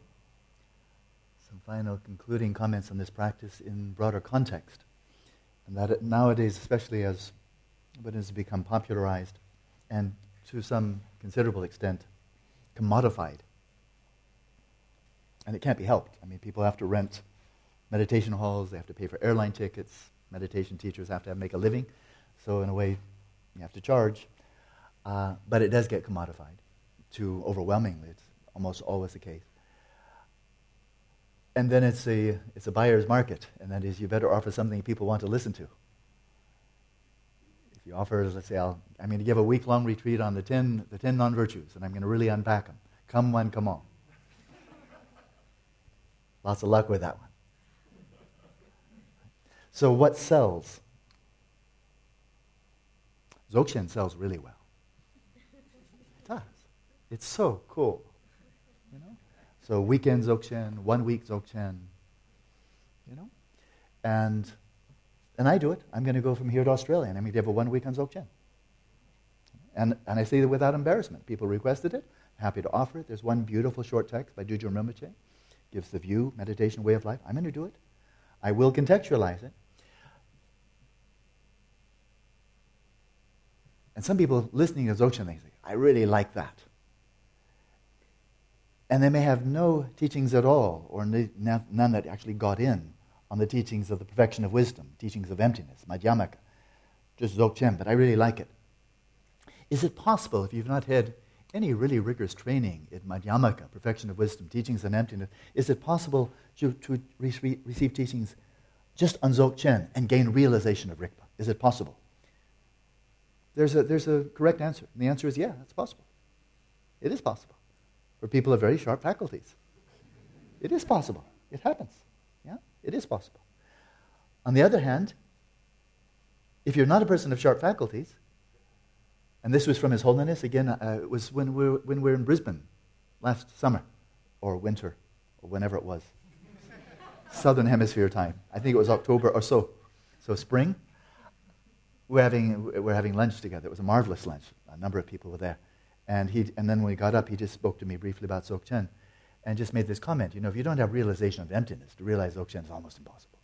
Some final concluding comments on this practice in broader context. And that nowadays, especially as Buddhism has become popularized and to some considerable extent commodified. And it can't be helped. I mean, people have to rent meditation halls, they have to pay for airline tickets, meditation teachers have to make a living. So in a way, you have to charge. But it does get commodified to overwhelmingly. It's almost always the case. And then it's a buyer's market, and that is you better offer something people want to listen to. If you offer, let's say, I'm going to give a week-long retreat on the 10 non-virtues, and I'm going to really unpack them. Come one, come all. Lots of luck with that one. So what sells? Dzogchen sells really well. It does. It's so cool. You know? So weekend Dzogchen, 1 week Dzogchen, you know? And I do it. I'm going to go from here to Australia and I'm going to have a 1 week on Dzogchen. And I say that without embarrassment. People requested it. I'm happy to offer it. There's one beautiful short text by Dudjom Rinpoche. Gives the view, meditation, way of life. I'm going to do it. I will contextualize it. And some people listening to Dzogchen, they say, I really like that. And they may have no teachings at all, or none that actually got in on the teachings of the perfection of wisdom, teachings of emptiness, Madhyamaka, just Dzogchen, but I really like it. Is it possible, if you've not had any really rigorous training in Madhyamaka, perfection of wisdom, teachings on emptiness, is it possible to receive teachings just on Dzogchen and gain realization of rikpa? Is it possible? There's a correct answer. And the answer is yeah, it's possible. It is possible. For people of very sharp faculties. It is possible. It happens. Yeah, it is possible. On the other hand, if you're not a person of sharp faculties, and this was from His Holiness, again, it was when we were in Brisbane last summer, or winter, or whenever it was. Southern Hemisphere time. I think it was October or so. So spring. We're having lunch together. It was a marvelous lunch. A number of people were there. And then when we got up, he just spoke to me briefly about Dzogchen and just made this comment, you know, if you don't have realization of emptiness, to realize Dzogchen is almost impossible.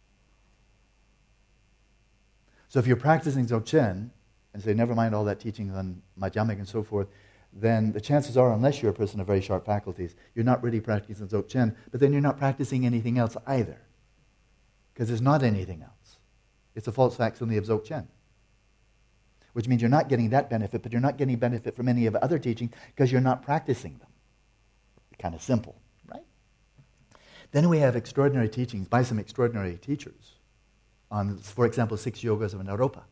So if you're practicing Dzogchen and say, never mind all that teaching on Madhyamaka and so forth, then the chances are, unless you're a person of very sharp faculties, you're not really practicing Dzogchen, but then you're not practicing anything else either, because there's not anything else. It's a false facsimile of Dzogchen, which means you're not getting that benefit, but you're not getting benefit from any of the other teaching because you're not practicing them. Kind of simple, right? Then we have extraordinary teachings by some extraordinary teachers on, for example, 6 yogas of Naropa.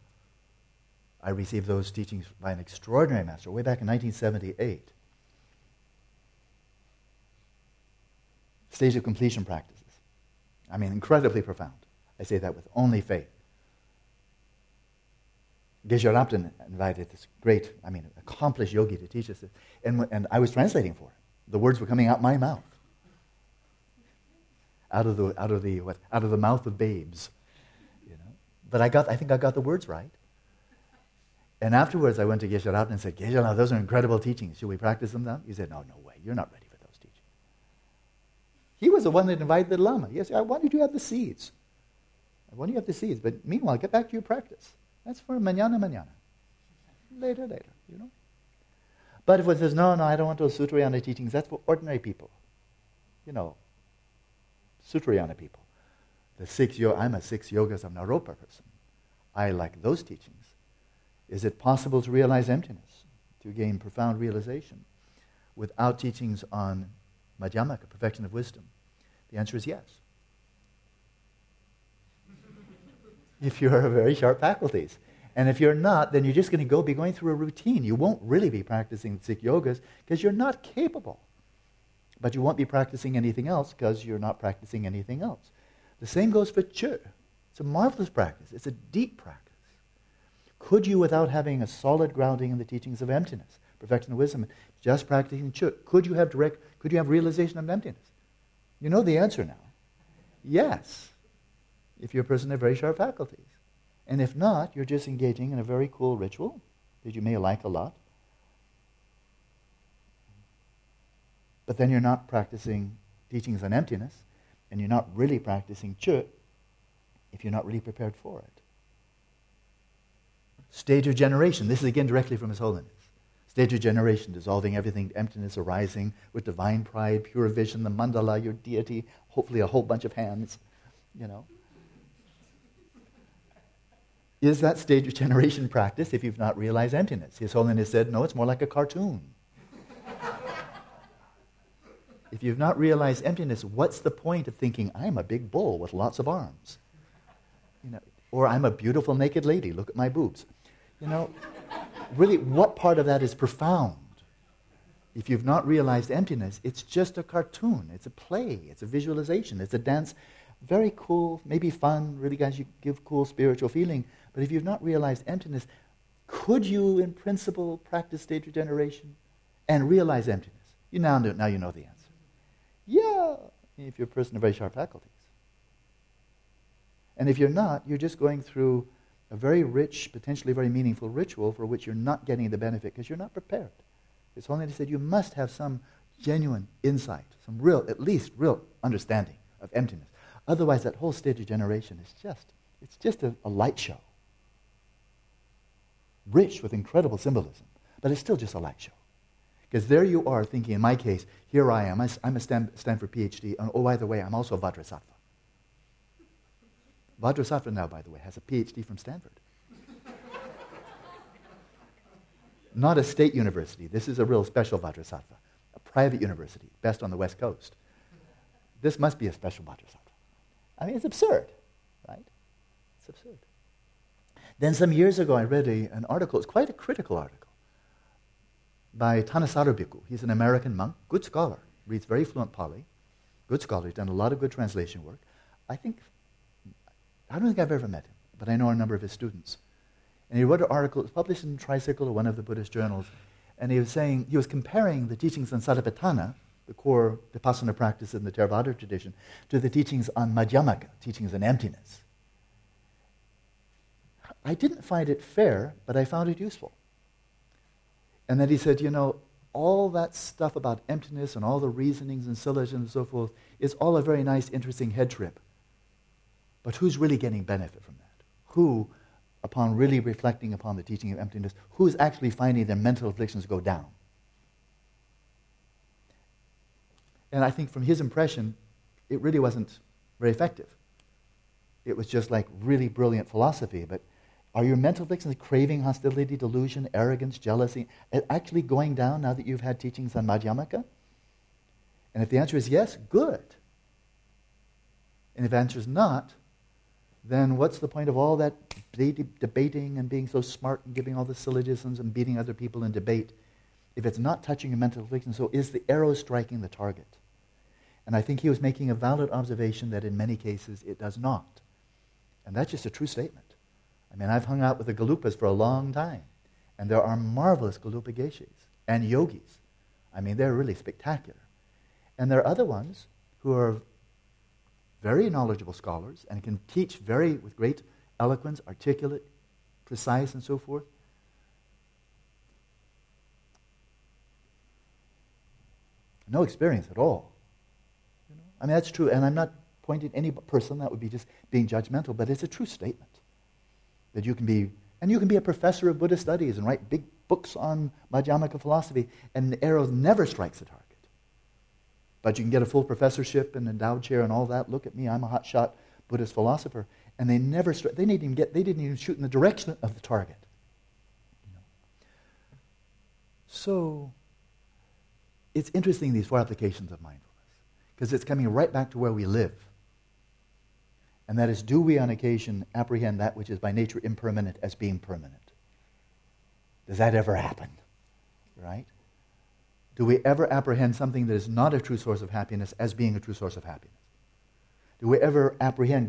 I received those teachings by an extraordinary master way back in 1978. Stage of completion practices. I mean, incredibly profound. I say that with only faith. Geshe Rabten invited this great, accomplished yogi to teach us this. And I was translating for him. The words were coming out my mouth. Out of the mouth of babes. You know? But I think I got the words right. And afterwards I went to Geshe Rabten and said, Geshe Rabten, those are incredible teachings. Should we practice them now? He said, no way. You're not ready for those teachings. He was the one that invited the Lama. He said, I wanted you to have the seeds. But meanwhile, get back to your practice. That's for mañana. Later, you know. But if one says, no, I don't want those Sutrayana teachings, that's for ordinary people. You know, Sutrayana people. I'm a 6 yogas of Naropa person. I like those teachings. Is it possible to realize emptiness, to gain profound realization without teachings on Madhyamaka, perfection of wisdom? The answer is yes. If you're very sharp faculties. And if you're not, then you're just going to be going through a routine. You won't really be practicing 6 yogas because you're not capable. But you won't be practicing anything else because you're not practicing anything else. The same goes for Chö. It's a marvelous practice. It's a deep practice. Could you, without having a solid grounding in the teachings of emptiness, perfection of wisdom, just practicing Chö, could you have realization of emptiness? You know the answer now. Yes. If you're a person of very sharp faculties. And if not, you're just engaging in a very cool ritual that you may like a lot. but then you're not practicing teachings on emptiness, and you're not really practicing chut if you're not really prepared for it. Stage of generation. This is again directly from His Holiness. Stage of generation, dissolving everything to emptiness, arising with divine pride, pure vision, the mandala, your deity, hopefully a whole bunch of hands, you know. Is that stage of generation practice if you've not realized emptiness? His Holiness said, no, it's more like a cartoon. If you've not realized emptiness, what's the point of thinking, I'm a big bull with lots of arms? You know, or I'm a beautiful naked lady, look at my boobs. You know, really, what part of that is profound? If you've not realized emptiness, it's just a cartoon, it's a play, it's a visualization, it's a dance. Very cool, maybe fun, really, guys, you give cool spiritual feeling. But if you've not realized emptiness, could you, in principle, practice state regeneration and realize emptiness? Now you know the answer. Yeah, if you're a person of very sharp faculties. And if you're not, you're just going through a very rich, potentially very meaningful ritual for which you're not getting the benefit because you're not prepared. It's only said you must have some genuine insight, some real, at least real understanding of emptiness. Otherwise, that whole stage of generation is just a light show, rich with incredible symbolism, but it's still just a light show. Because there you are thinking, in my case, here I am, I'm a Stanford PhD, and oh, by the way, I'm also a Vajrasattva. Vajrasattva now, by the way, has a PhD from Stanford. Not a state university. This is a real special Vajrasattva, a private university, best on the West Coast. This must be a special Vajrasattva. I mean, it's absurd, right? It's absurd. Then some years ago, I read an article. It's quite a critical article by Thanissaro Bhikkhu. He's an American monk, good scholar, reads very fluent Pali, good scholar. He's done a lot of good translation work. I don't think I've ever met him, but I know a number of his students. And he wrote an article, it was published in Tricycle, or one of the Buddhist journals, and he was comparing the teachings on Satipatthana, the core vipassana practice in the Theravada tradition, to the teachings on Madhyamaka, teachings on emptiness. I didn't find it fair, but I found it useful. And then he said, you know, all that stuff about emptiness and all the reasonings and syllogisms and so forth is all a very nice, interesting head trip. But who's really getting benefit from that? Who, upon really reflecting upon the teaching of emptiness, who's actually finding their mental afflictions go down? And I think from his impression, it really wasn't very effective. It was just like really brilliant philosophy, but are your mental afflictions, craving, hostility, delusion, arrogance, jealousy, actually going down now that you've had teachings on Madhyamaka? And if the answer is yes, good. And if the answer is not, then what's the point of all that debating and being so smart and giving all the syllogisms and beating other people in debate if it's not touching your mental affliction? So is the arrow striking the target? And I think he was making a valid observation that in many cases it does not. And that's just a true statement. I mean, I've hung out with the Galupas for a long time, and there are marvelous Galupa Geshes and yogis. I mean, they're really spectacular. And there are other ones who are very knowledgeable scholars and can teach with great eloquence, articulate, precise, and so forth. No experience at all. You know? I mean, that's true, and I'm not pointing at any person. That would be just being judgmental, but it's a true statement. That you can be a professor of Buddhist studies and write big books on Madhyamaka philosophy, and the arrow never strikes a target. But you can get a full professorship and endowed chair and all that. Look at me, I'm a hotshot Buddhist philosopher, and they didn't even shoot in the direction of the target. You know. So it's interesting, these four applications of mindfulness, because it's coming right back to where we live. And that is, do we on occasion apprehend that which is by nature impermanent as being permanent? Does that ever happen? Right? Do we ever apprehend something that is not a true source of happiness as being a true source of happiness? Do we ever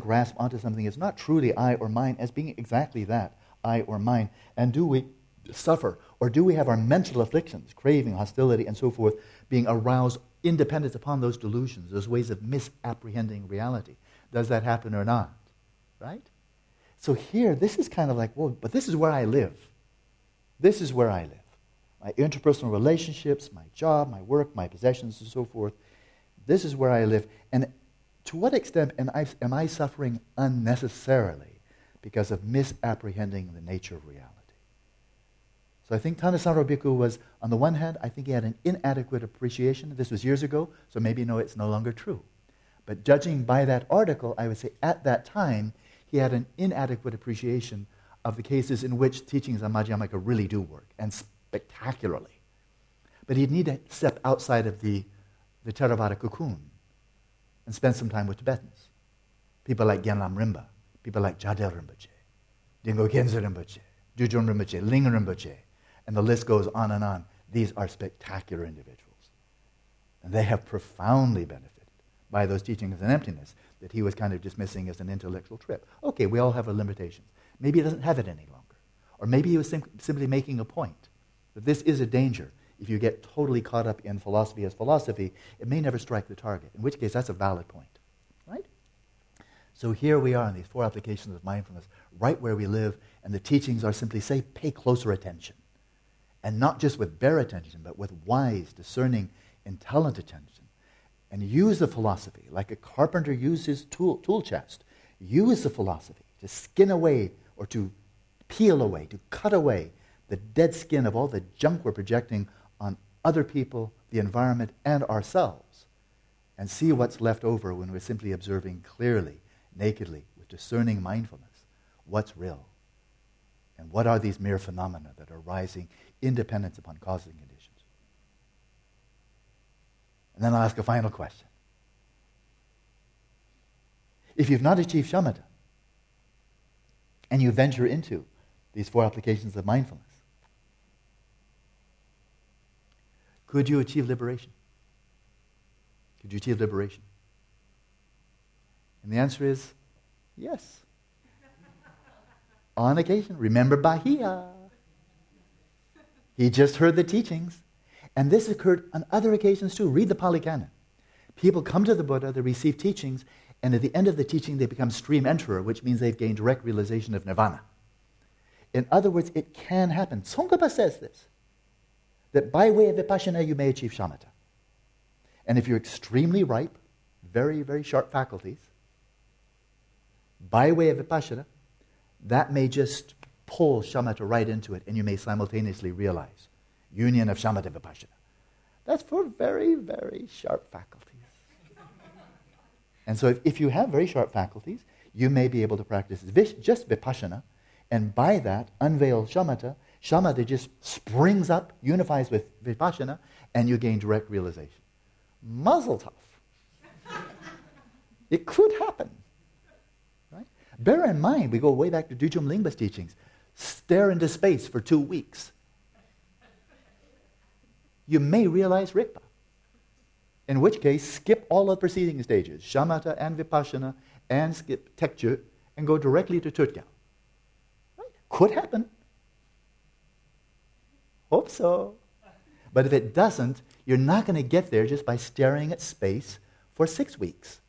grasp onto something that's not truly I or mine as being exactly that, I or mine? And do we suffer, or do we have our mental afflictions, craving, hostility, and so forth, being aroused in dependence upon those delusions, those ways of misapprehending reality? Does that happen or not, right? So here, this is kind of like, whoa, but this is where I live. my interpersonal relationships, my job, my work, my possessions, and so forth. This is where I live. And to what extent am I suffering unnecessarily because of misapprehending the nature of reality? So I think Thanissaro Bhikkhu was, on the one hand, I think he had an inadequate appreciation. This was years ago, so maybe it's no longer true. But judging by that article, I would say at that time, he had an inadequate appreciation of the cases in which teachings on Madhyamaka really do work, and spectacularly. But he'd need to step outside of the Theravada cocoon and spend some time with Tibetans. People like Genlam Rinpa, people like Jadel Rinpoche, Dingo Genzo Rinpoche, Dudjom Rinpoche, Ling Rinpoche, and the list goes on and on. These are spectacular individuals. And they have profoundly benefited by those teachings and emptiness that he was kind of dismissing as an intellectual trip. Okay, we all have our limitations. Maybe he doesn't have it any longer. Or maybe he was simply making a point that this is a danger. If you get totally caught up in philosophy as philosophy, it may never strike the target, in which case that's a valid point, right? So here we are in these 4 applications of mindfulness, right where we live, and the teachings are simply, say, pay closer attention. And not just with bare attention, but with wise, discerning, intelligent attention. And use the philosophy, like a carpenter uses his tool chest. Use the philosophy to skin away or to peel away, to cut away the dead skin of all the junk we're projecting on other people, the environment, and ourselves, and see what's left over when we're simply observing clearly, nakedly, with discerning mindfulness, what's real, and what are these mere phenomena that are arising in dependence upon causes and conditions. And then I'll ask a final question. If you've not achieved shamatha, and you venture into these 4 applications of mindfulness, could you achieve liberation? Could you achieve liberation? And the answer is yes. On occasion. Remember Bahia. He just heard the teachings. And this occurred on other occasions too. Read the Pali Canon. People come to the Buddha, they receive teachings, and at the end of the teaching they become stream enterer, which means they've gained direct realization of nirvana. In other words, it can happen. Tsongkhapa says this, that by way of vipassana you may achieve shamatha. And if you're extremely ripe, very, very sharp faculties, by way of vipassana, that may just pull shamatha right into it, and you may simultaneously realize union of shamatha and vipassana. That's for very, very sharp faculties. And so if you have very sharp faculties, you may be able to practice just vipassana, and by that unveil shamatha. Shamatha just springs up, unifies with vipassana, and you gain direct realization. Mazel tov. It could happen. Right? Bear in mind, we go way back to Dujom Lingpa's teachings. Stare into space for 2 weeks. You may realize rikpa. In which case, skip all the preceding stages, shamatha and vipassana, and skip tekju, and go directly to tutgya. Right? Could happen. Hope so. But if it doesn't, you're not going to get there just by staring at space for 6 weeks,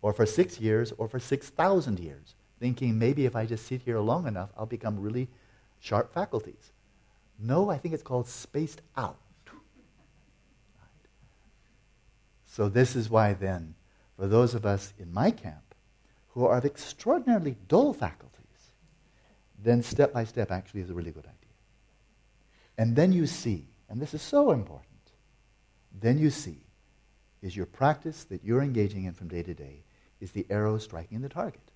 or for 6 years, or for 6,000 years, thinking maybe if I just sit here long enough, I'll become really sharp faculties. No, I think it's called spaced out. Right. So this is why then, for those of us in my camp who are of extraordinarily dull faculties, then step by step actually is a really good idea. And then you see, and this is so important, then you see, is your practice that you're engaging in from day to day, is the arrow striking the target?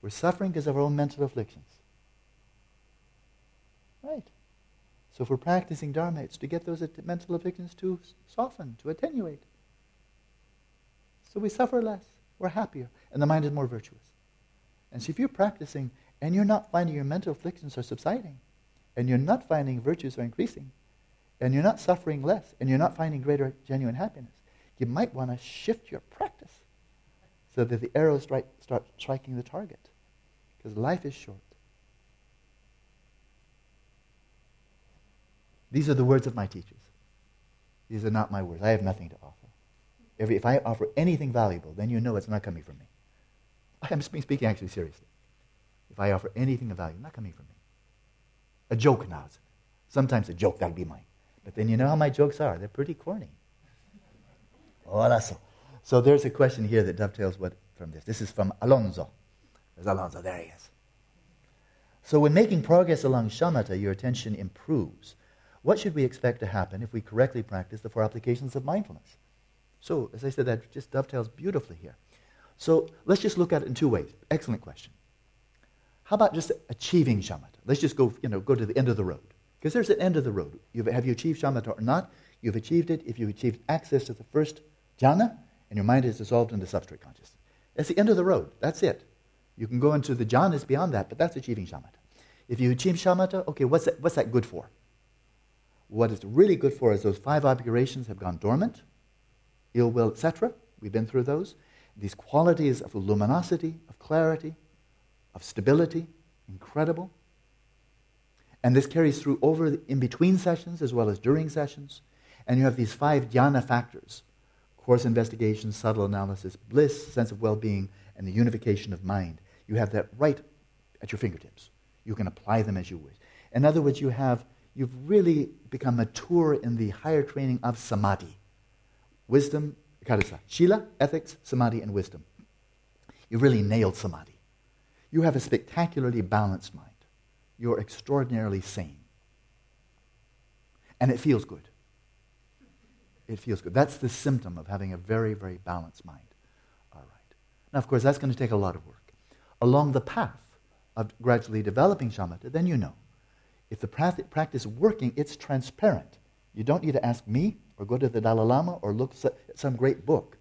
We're suffering because of our own mental afflictions. Right. So if we're practicing Dharma, it's to get those mental afflictions to soften, to attenuate. So we suffer less, we're happier, and the mind is more virtuous. And so if you're practicing and you're not finding your mental afflictions are subsiding, and you're not finding virtues are increasing, and you're not suffering less, and you're not finding greater genuine happiness, you might want to shift your practice so that the arrows start striking the target, because life is short. These are the words of my teachers. These are not my words. I have nothing to offer. If I offer anything valuable, then you know it's not coming from me. I'm speaking actually seriously. If I offer anything of value, not coming from me. A joke now, isn't it? Sometimes a joke, that'll be mine. But then you know how my jokes are. They're pretty corny. So there's a question here that dovetails from this. This is from Alonso. There's Alonso. There he is. So when making progress along shamatha, your attention improves. What should we expect to happen if we correctly practice the four applications of mindfulness? So, as I said, that just dovetails beautifully here. So let's just look at it in two ways. Excellent question. How about just achieving shamatha? Let's just go to the end of the road. Because there's an end of the road. Have you achieved shamatha or not? You've achieved it if you achieved access to the first jhana and your mind is dissolved into substrate consciousness. That's the end of the road. That's it. You can go into the jhanas beyond that, but that's achieving shamatha. If you achieve shamatha, okay, what's that good for? What it's really good for is those five obscurations have gone dormant, ill will, etc. We've been through those. These qualities of luminosity, of clarity, of stability, incredible. And this carries through over in between sessions as well as during sessions. And you have these five jhana factors: coarse investigation, subtle analysis, bliss, sense of well-being, and the unification of mind. You have that right at your fingertips. You can apply them as you wish. In other words, you've really become mature in the higher training of samadhi. Wisdom, shila, ethics, samadhi, and wisdom. You really nailed samadhi. You have a spectacularly balanced mind. You're extraordinarily sane. And it feels good. It feels good. That's the symptom of having a very, very balanced mind. All right. Now, of course, that's going to take a lot of work. Along the path of gradually developing shamatha, then you know. If the practice is working, it's transparent. You don't need to ask me or go to the Dalai Lama or look at some great book.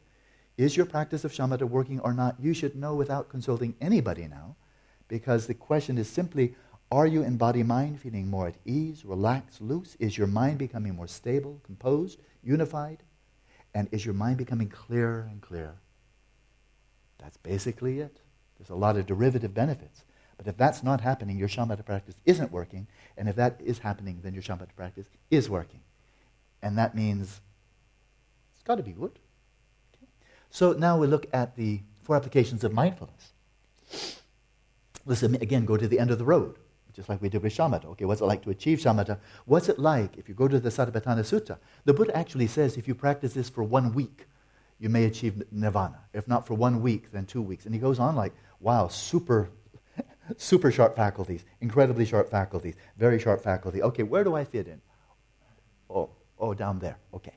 Is your practice of shamatha working or not? You should know without consulting anybody now, because the question is simply, are you in body-mind feeling more at ease, relaxed, loose? Is your mind becoming more stable, composed, unified? And is your mind becoming clearer and clearer? That's basically it. There's a lot of derivative benefits. But if that's not happening, your shamatha practice isn't working. And if that is happening, then your shamatha practice is working. And that means it's got to be good. Okay. So now we look at the four applications of mindfulness. Let's again go to the end of the road. Just like we did with shamatha. Okay, what's it like to achieve shamatha? What's it like if you go to the Satipatthana Sutta? The Buddha actually says if you practice this for 1 week, you may achieve nirvana. If not for 1 week, then 2 weeks. And he goes on like, wow, super sharp faculties, incredibly sharp faculties, very sharp faculty. Okay, where do I fit in? Oh, down there. Okay.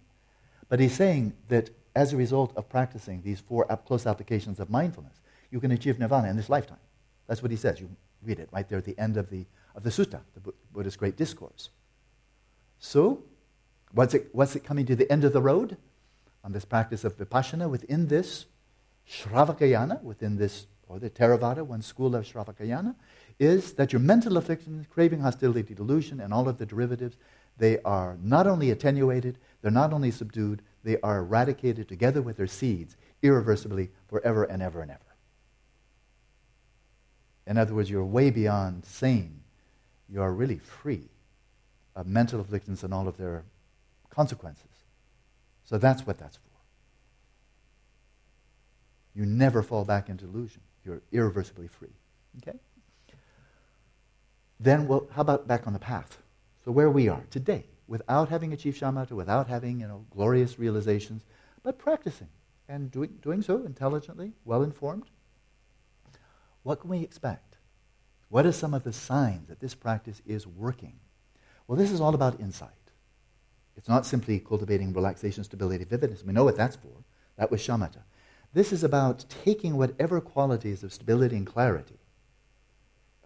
But he's saying that as a result of practicing these four close applications of mindfulness, you can achieve nirvana in this lifetime. That's what he says. You read it right there at the end of the sutta, the Buddha's great discourse. So, what's it coming to the end of the road? On this practice of vipassana, within this Shravakayana, within this, or the Theravada, one school of Shravakayana, is that your mental afflictions, craving, hostility, delusion, and all of the derivatives, they are not only attenuated, they're not only subdued, they are eradicated together with their seeds, irreversibly, forever and ever and ever. In other words, you're way beyond sane. You are really free of mental afflictions and all of their consequences. So that's what that's for. You never fall back into delusion. You're irreversibly free. Okay? Then, well, how about back on the path? So where we are today, without having achieved shamatha, without having glorious realizations, but practicing and doing so intelligently, well-informed, what can we expect? What are some of the signs that this practice is working? Well, this is all about insight. It's not simply cultivating relaxation, stability, vividness. We know what that's for. That was shamatha. This is about taking whatever qualities of stability and clarity,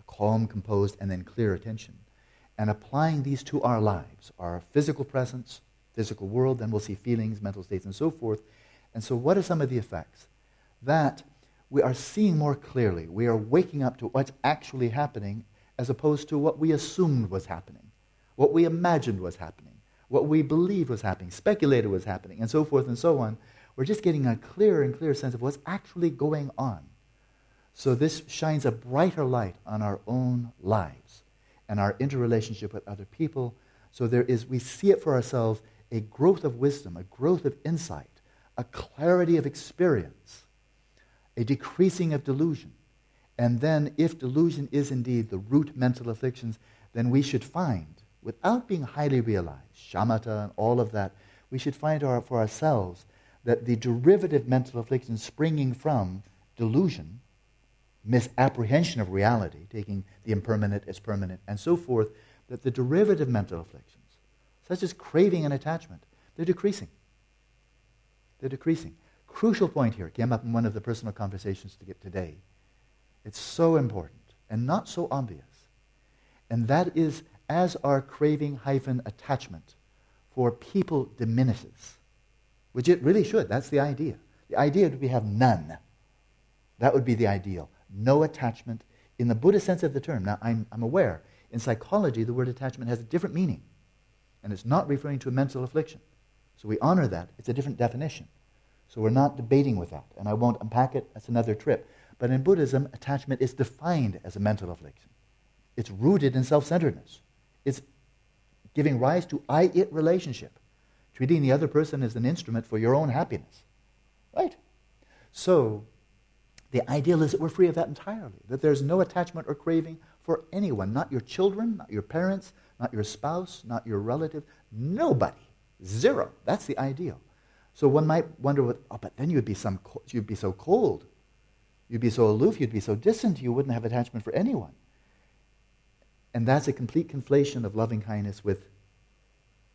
a calm, composed, and then clear attention, and applying these to our lives, our physical presence, physical world, then we'll see feelings, mental states, and so forth. And so what are some of the effects? That we are seeing more clearly. We are waking up to what's actually happening as opposed to what we assumed was happening, what we imagined was happening, what we believed was happening, speculated was happening, and so forth and so on. We're just getting a clearer and clearer sense of what's actually going on. So this shines a brighter light on our own lives and our interrelationship with other people. So we see it for ourselves, a growth of wisdom, a growth of insight, a clarity of experience, a decreasing of delusion. And then if delusion is indeed the root mental afflictions, then we should find without being highly realized, shamatha and all of that, we should find for ourselves that the derivative mental affliction springing from delusion, misapprehension of reality, taking the impermanent as permanent, and so forth, that the derivative mental afflictions, such as craving and attachment, they're decreasing. They're decreasing. Crucial point here came up in one of the personal conversations to get today. It's so important and not so obvious. And that is, as our craving hyphen attachment for people diminishes, which it really should. That's the idea. The idea would be have none. That would be the ideal. No attachment in the Buddhist sense of the term. Now, I'm aware, in psychology, the word attachment has a different meaning, and it's not referring to a mental affliction. So we honor that. It's a different definition. So we're not debating with that, and I won't unpack it. That's another trip. But in Buddhism, attachment is defined as a mental affliction. It's rooted in self-centeredness. It's giving rise to I-it relationship, treating the other person as an instrument for your own happiness. Right? So the ideal is that we're free of that entirely, that there's no attachment or craving for anyone, not your children, not your parents, not your spouse, not your relative, nobody. Zero. That's the ideal. So one might wonder, but then you'd be so cold. You'd be so aloof, you'd be so distant, you wouldn't have attachment for anyone. And that's a complete conflation of loving-kindness with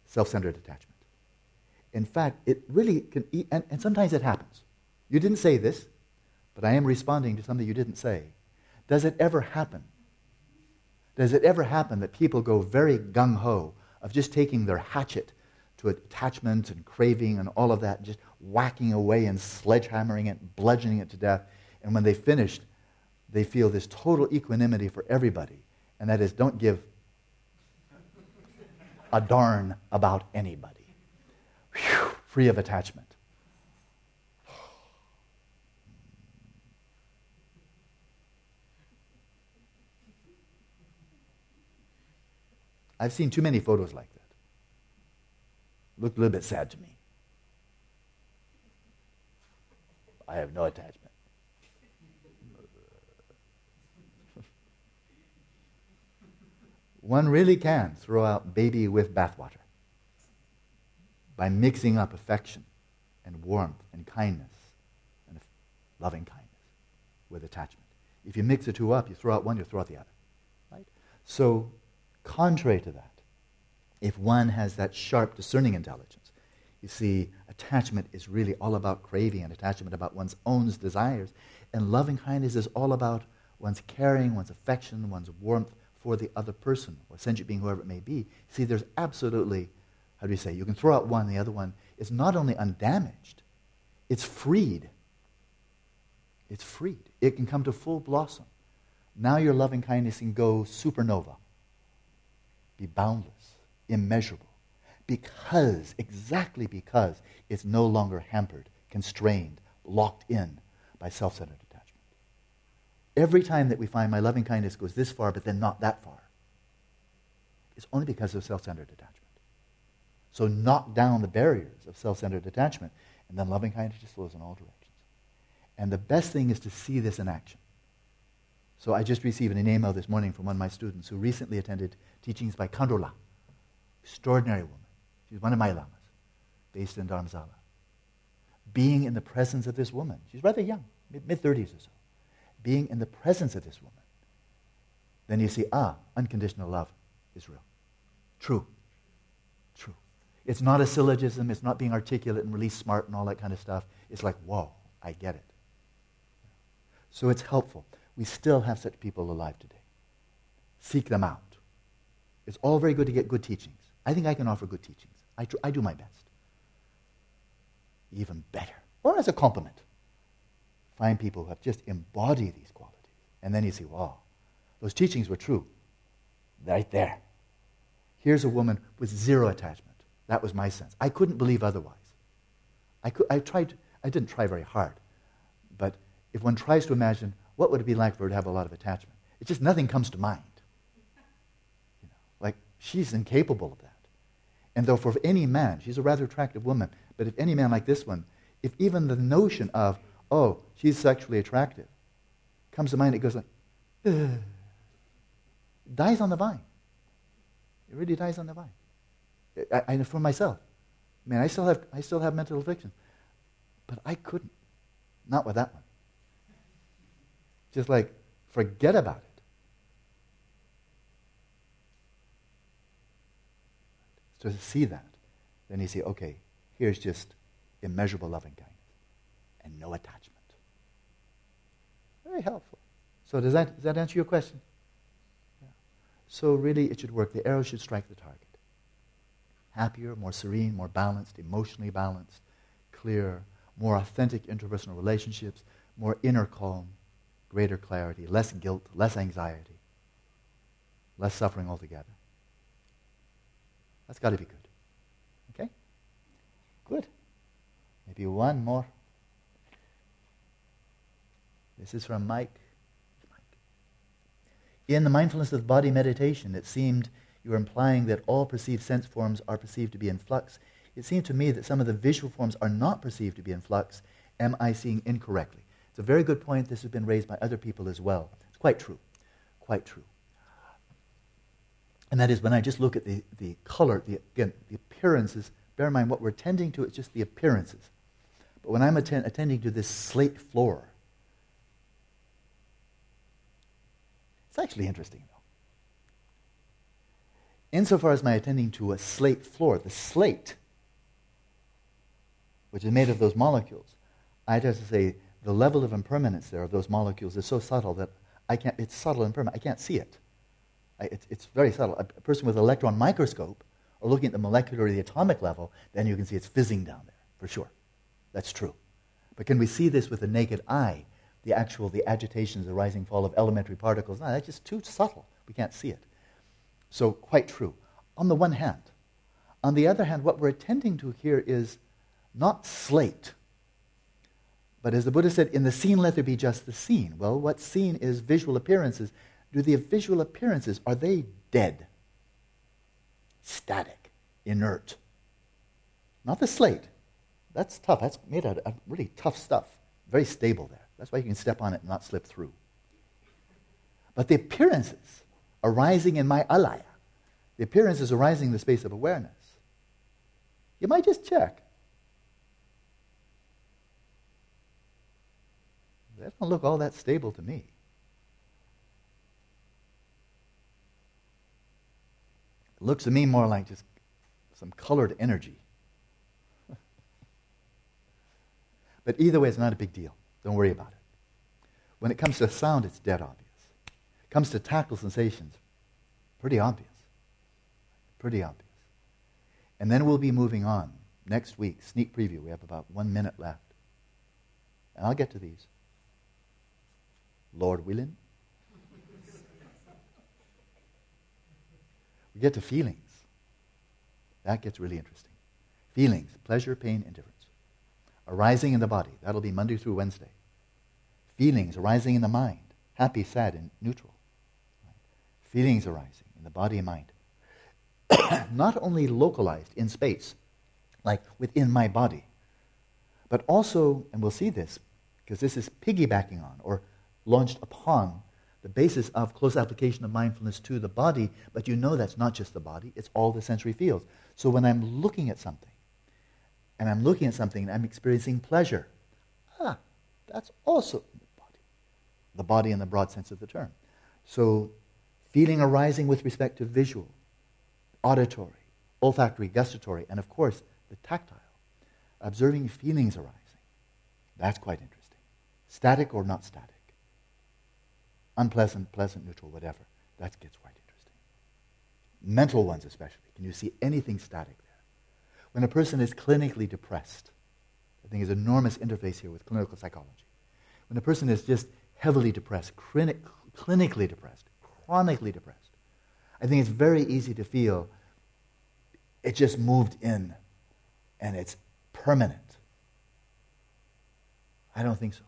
self-centered attachment. In fact, it really can... And sometimes it happens. You didn't say this, but I am responding to something you didn't say. Does it ever happen? Does it ever happen that people go very gung-ho of just taking their hatchet to attachment and craving and all of that, and just whacking away and sledgehammering it, bludgeoning it to death, and when they finished, they feel this total equanimity for everybody, and that is, don't give a darn about anybody. Whew, free of attachment. I've seen too many photos like that. Looked a little bit sad to me. I have no attachment. One really can throw out baby with bathwater by mixing up affection and warmth and kindness and loving kindness with attachment. If you mix the two up, you throw out one, you throw out the other. Right? So, contrary to that, if one has that sharp discerning intelligence, you see, attachment is really all about craving and attachment about one's own desires, and loving kindness is all about one's caring, one's affection, one's warmth for the other person, or sentient being, whoever it may be. See, there's absolutely, how do we say, you can throw out one, the other one is not only undamaged, it's freed. It's freed. It can come to full blossom. Now your loving kindness can go supernova, be boundless, immeasurable, because, exactly because, it's no longer hampered, constrained, locked in by self-centered. Every time that we find my loving kindness goes this far, but then not that far, it's only because of self-centered attachment. So knock down the barriers of self-centered attachment, and then loving kindness just flows in all directions. And the best thing is to see this in action. So I just received an email this morning from one of my students who recently attended teachings by Kandola, extraordinary woman. She's one of my lamas, based in Dharamsala. Being in the presence of this woman, she's rather young, mid-30s or so, being in the presence of this woman, then you see, unconditional love is real. True. It's not a syllogism. It's not being articulate and really smart and all that kind of stuff. It's like, whoa, I get it. So it's helpful. We still have such people alive today. Seek them out. It's all very good to get good teachings. I think I can offer good teachings. I do my best. Even better. Or as a compliment. Find people who have just embodied these qualities. And then you see, wow, those teachings were true. Right there. Here's a woman with zero attachment. That was my sense. I couldn't believe otherwise. I didn't try very hard. But if one tries to imagine, what would it be like for her to have a lot of attachment? It's just nothing comes to mind. You know, like, she's incapable of that. And though for any man, she's a rather attractive woman, but if any man like this one, if even the notion of, oh, she's sexually attractive, comes to mind, it goes like, dies on the vine. It really dies on the vine. I for myself. Man, I still have mental affliction. But I couldn't. Not with that one. Just like, forget about it. So to see that, then you see, okay, here's just immeasurable loving kindness and no attachment. Very helpful. So does that answer your question? Yeah. So really it should work. The arrow should strike the target. Happier, more serene, more balanced, emotionally balanced, clearer, more authentic interpersonal relationships, more inner calm, greater clarity, less guilt, less anxiety, less suffering altogether. That's got to be good. Okay? Good. Maybe one more. This is from Mike. In the mindfulness of body meditation, it seemed you were implying that all perceived sense forms are perceived to be in flux. It seemed to me that some of the visual forms are not perceived to be in flux. Am I seeing incorrectly? It's a very good point. This has been raised by other people as well. It's quite true. Quite true. And that is when I just look at the color, the appearances, bear in mind what we're attending to is just the appearances. But when I'm attending to this slate floor, it's actually interesting, though. Insofar as my attending to a slate floor, the slate, which is made of those molecules, I'd have to say the level of impermanence there of those molecules is so subtle that I can't, it's subtle and permanent, I can't see it. It's very subtle. A person with an electron microscope or looking at the molecular or the atomic level, then you can see it's fizzing down there, for sure. That's true. But can we see this with the naked eye? The agitations, the rising fall of elementary particles. No, that's just too subtle. We can't see it. So quite true. On the one hand. On the other hand, what we're attending to here is not slate. But as the Buddha said, in the scene let there be just the scene. Well, what scene is visual appearances? Do the visual appearances, are they dead? Static. Inert. Not the slate. That's tough. That's made out of really tough stuff. Very stable there. That's why you can step on it and not slip through. But the appearances arising in my alaya, the appearances arising in the space of awareness, you might just check. They don't look all that stable to me. It looks to me more like just some colored energy. But either way, it's not a big deal. Don't worry about it. When it comes to sound, it's dead obvious. It comes to tactile sensations, pretty obvious. Pretty obvious. And then we'll be moving on. Next week, sneak preview. We have about 1 minute left. And I'll get to these. Lord willing. We get to feelings. That gets really interesting. Feelings, pleasure, pain, indifference. Arising in the body. That'll be Monday through Wednesday. Feelings arising in the mind. Happy, sad, and neutral. Right? Feelings arising in the body and mind. Not only localized in space, like within my body, but also, and we'll see this, because this is piggybacking on or launched upon the basis of close application of mindfulness to the body, but you know that's not just the body, it's all the sensory fields. So when I'm looking at something, and I'm looking at something and I'm experiencing pleasure. Ah, that's also in the body. The body in the broad sense of the term. So feeling arising with respect to visual, auditory, olfactory, gustatory, and of course the tactile. Observing feelings arising. That's quite interesting. Static or not static. Unpleasant, pleasant, neutral, whatever. That gets quite interesting. Mental ones especially. Can you see anything static? When a person is clinically depressed, I think there's an enormous interface here with clinical psychology. When a person is just heavily depressed, clinically depressed, chronically depressed, I think it's very easy to feel it just moved in and it's permanent. I don't think so.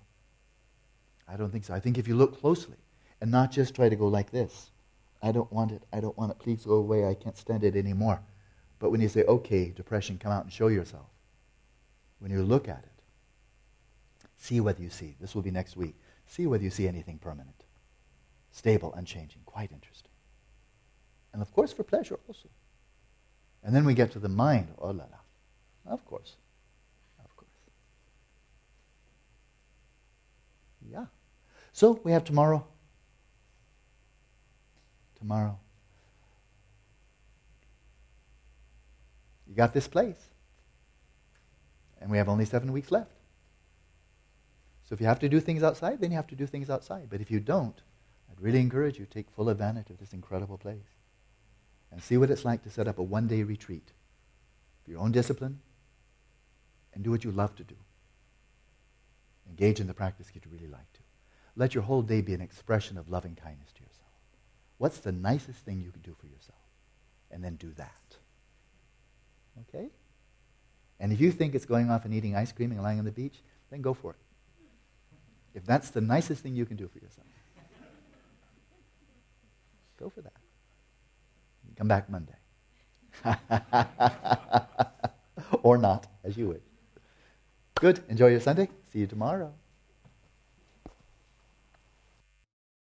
I don't think so. I think if you look closely and not just try to go like this, I don't want it, please go away, I can't stand it anymore. But when you say, okay, depression, come out and show yourself. When you look at it, see whether you see. This will be next week. See whether you see anything permanent, stable, unchanging. Quite interesting. And of course for pleasure also. And then we get to the mind. Oh, la, la. Of course. Of course. Yeah. So we have tomorrow. Tomorrow. You got this place. And we have only 7 weeks left. So if you have to do things outside, then you have to do things outside. But if you don't, I'd really encourage you to take full advantage of this incredible place and see what it's like to set up a one-day retreat. Your own discipline and do what you love to do. Engage in the practice that you really like to. Let your whole day be an expression of loving kindness to yourself. What's the nicest thing you can do for yourself? And then do that. Okay? And if you think it's going off and eating ice cream and lying on the beach, then go for it. If that's the nicest thing you can do for yourself, go for that. Come back Monday. Or not, as you wish. Good. Enjoy your Sunday. See you tomorrow.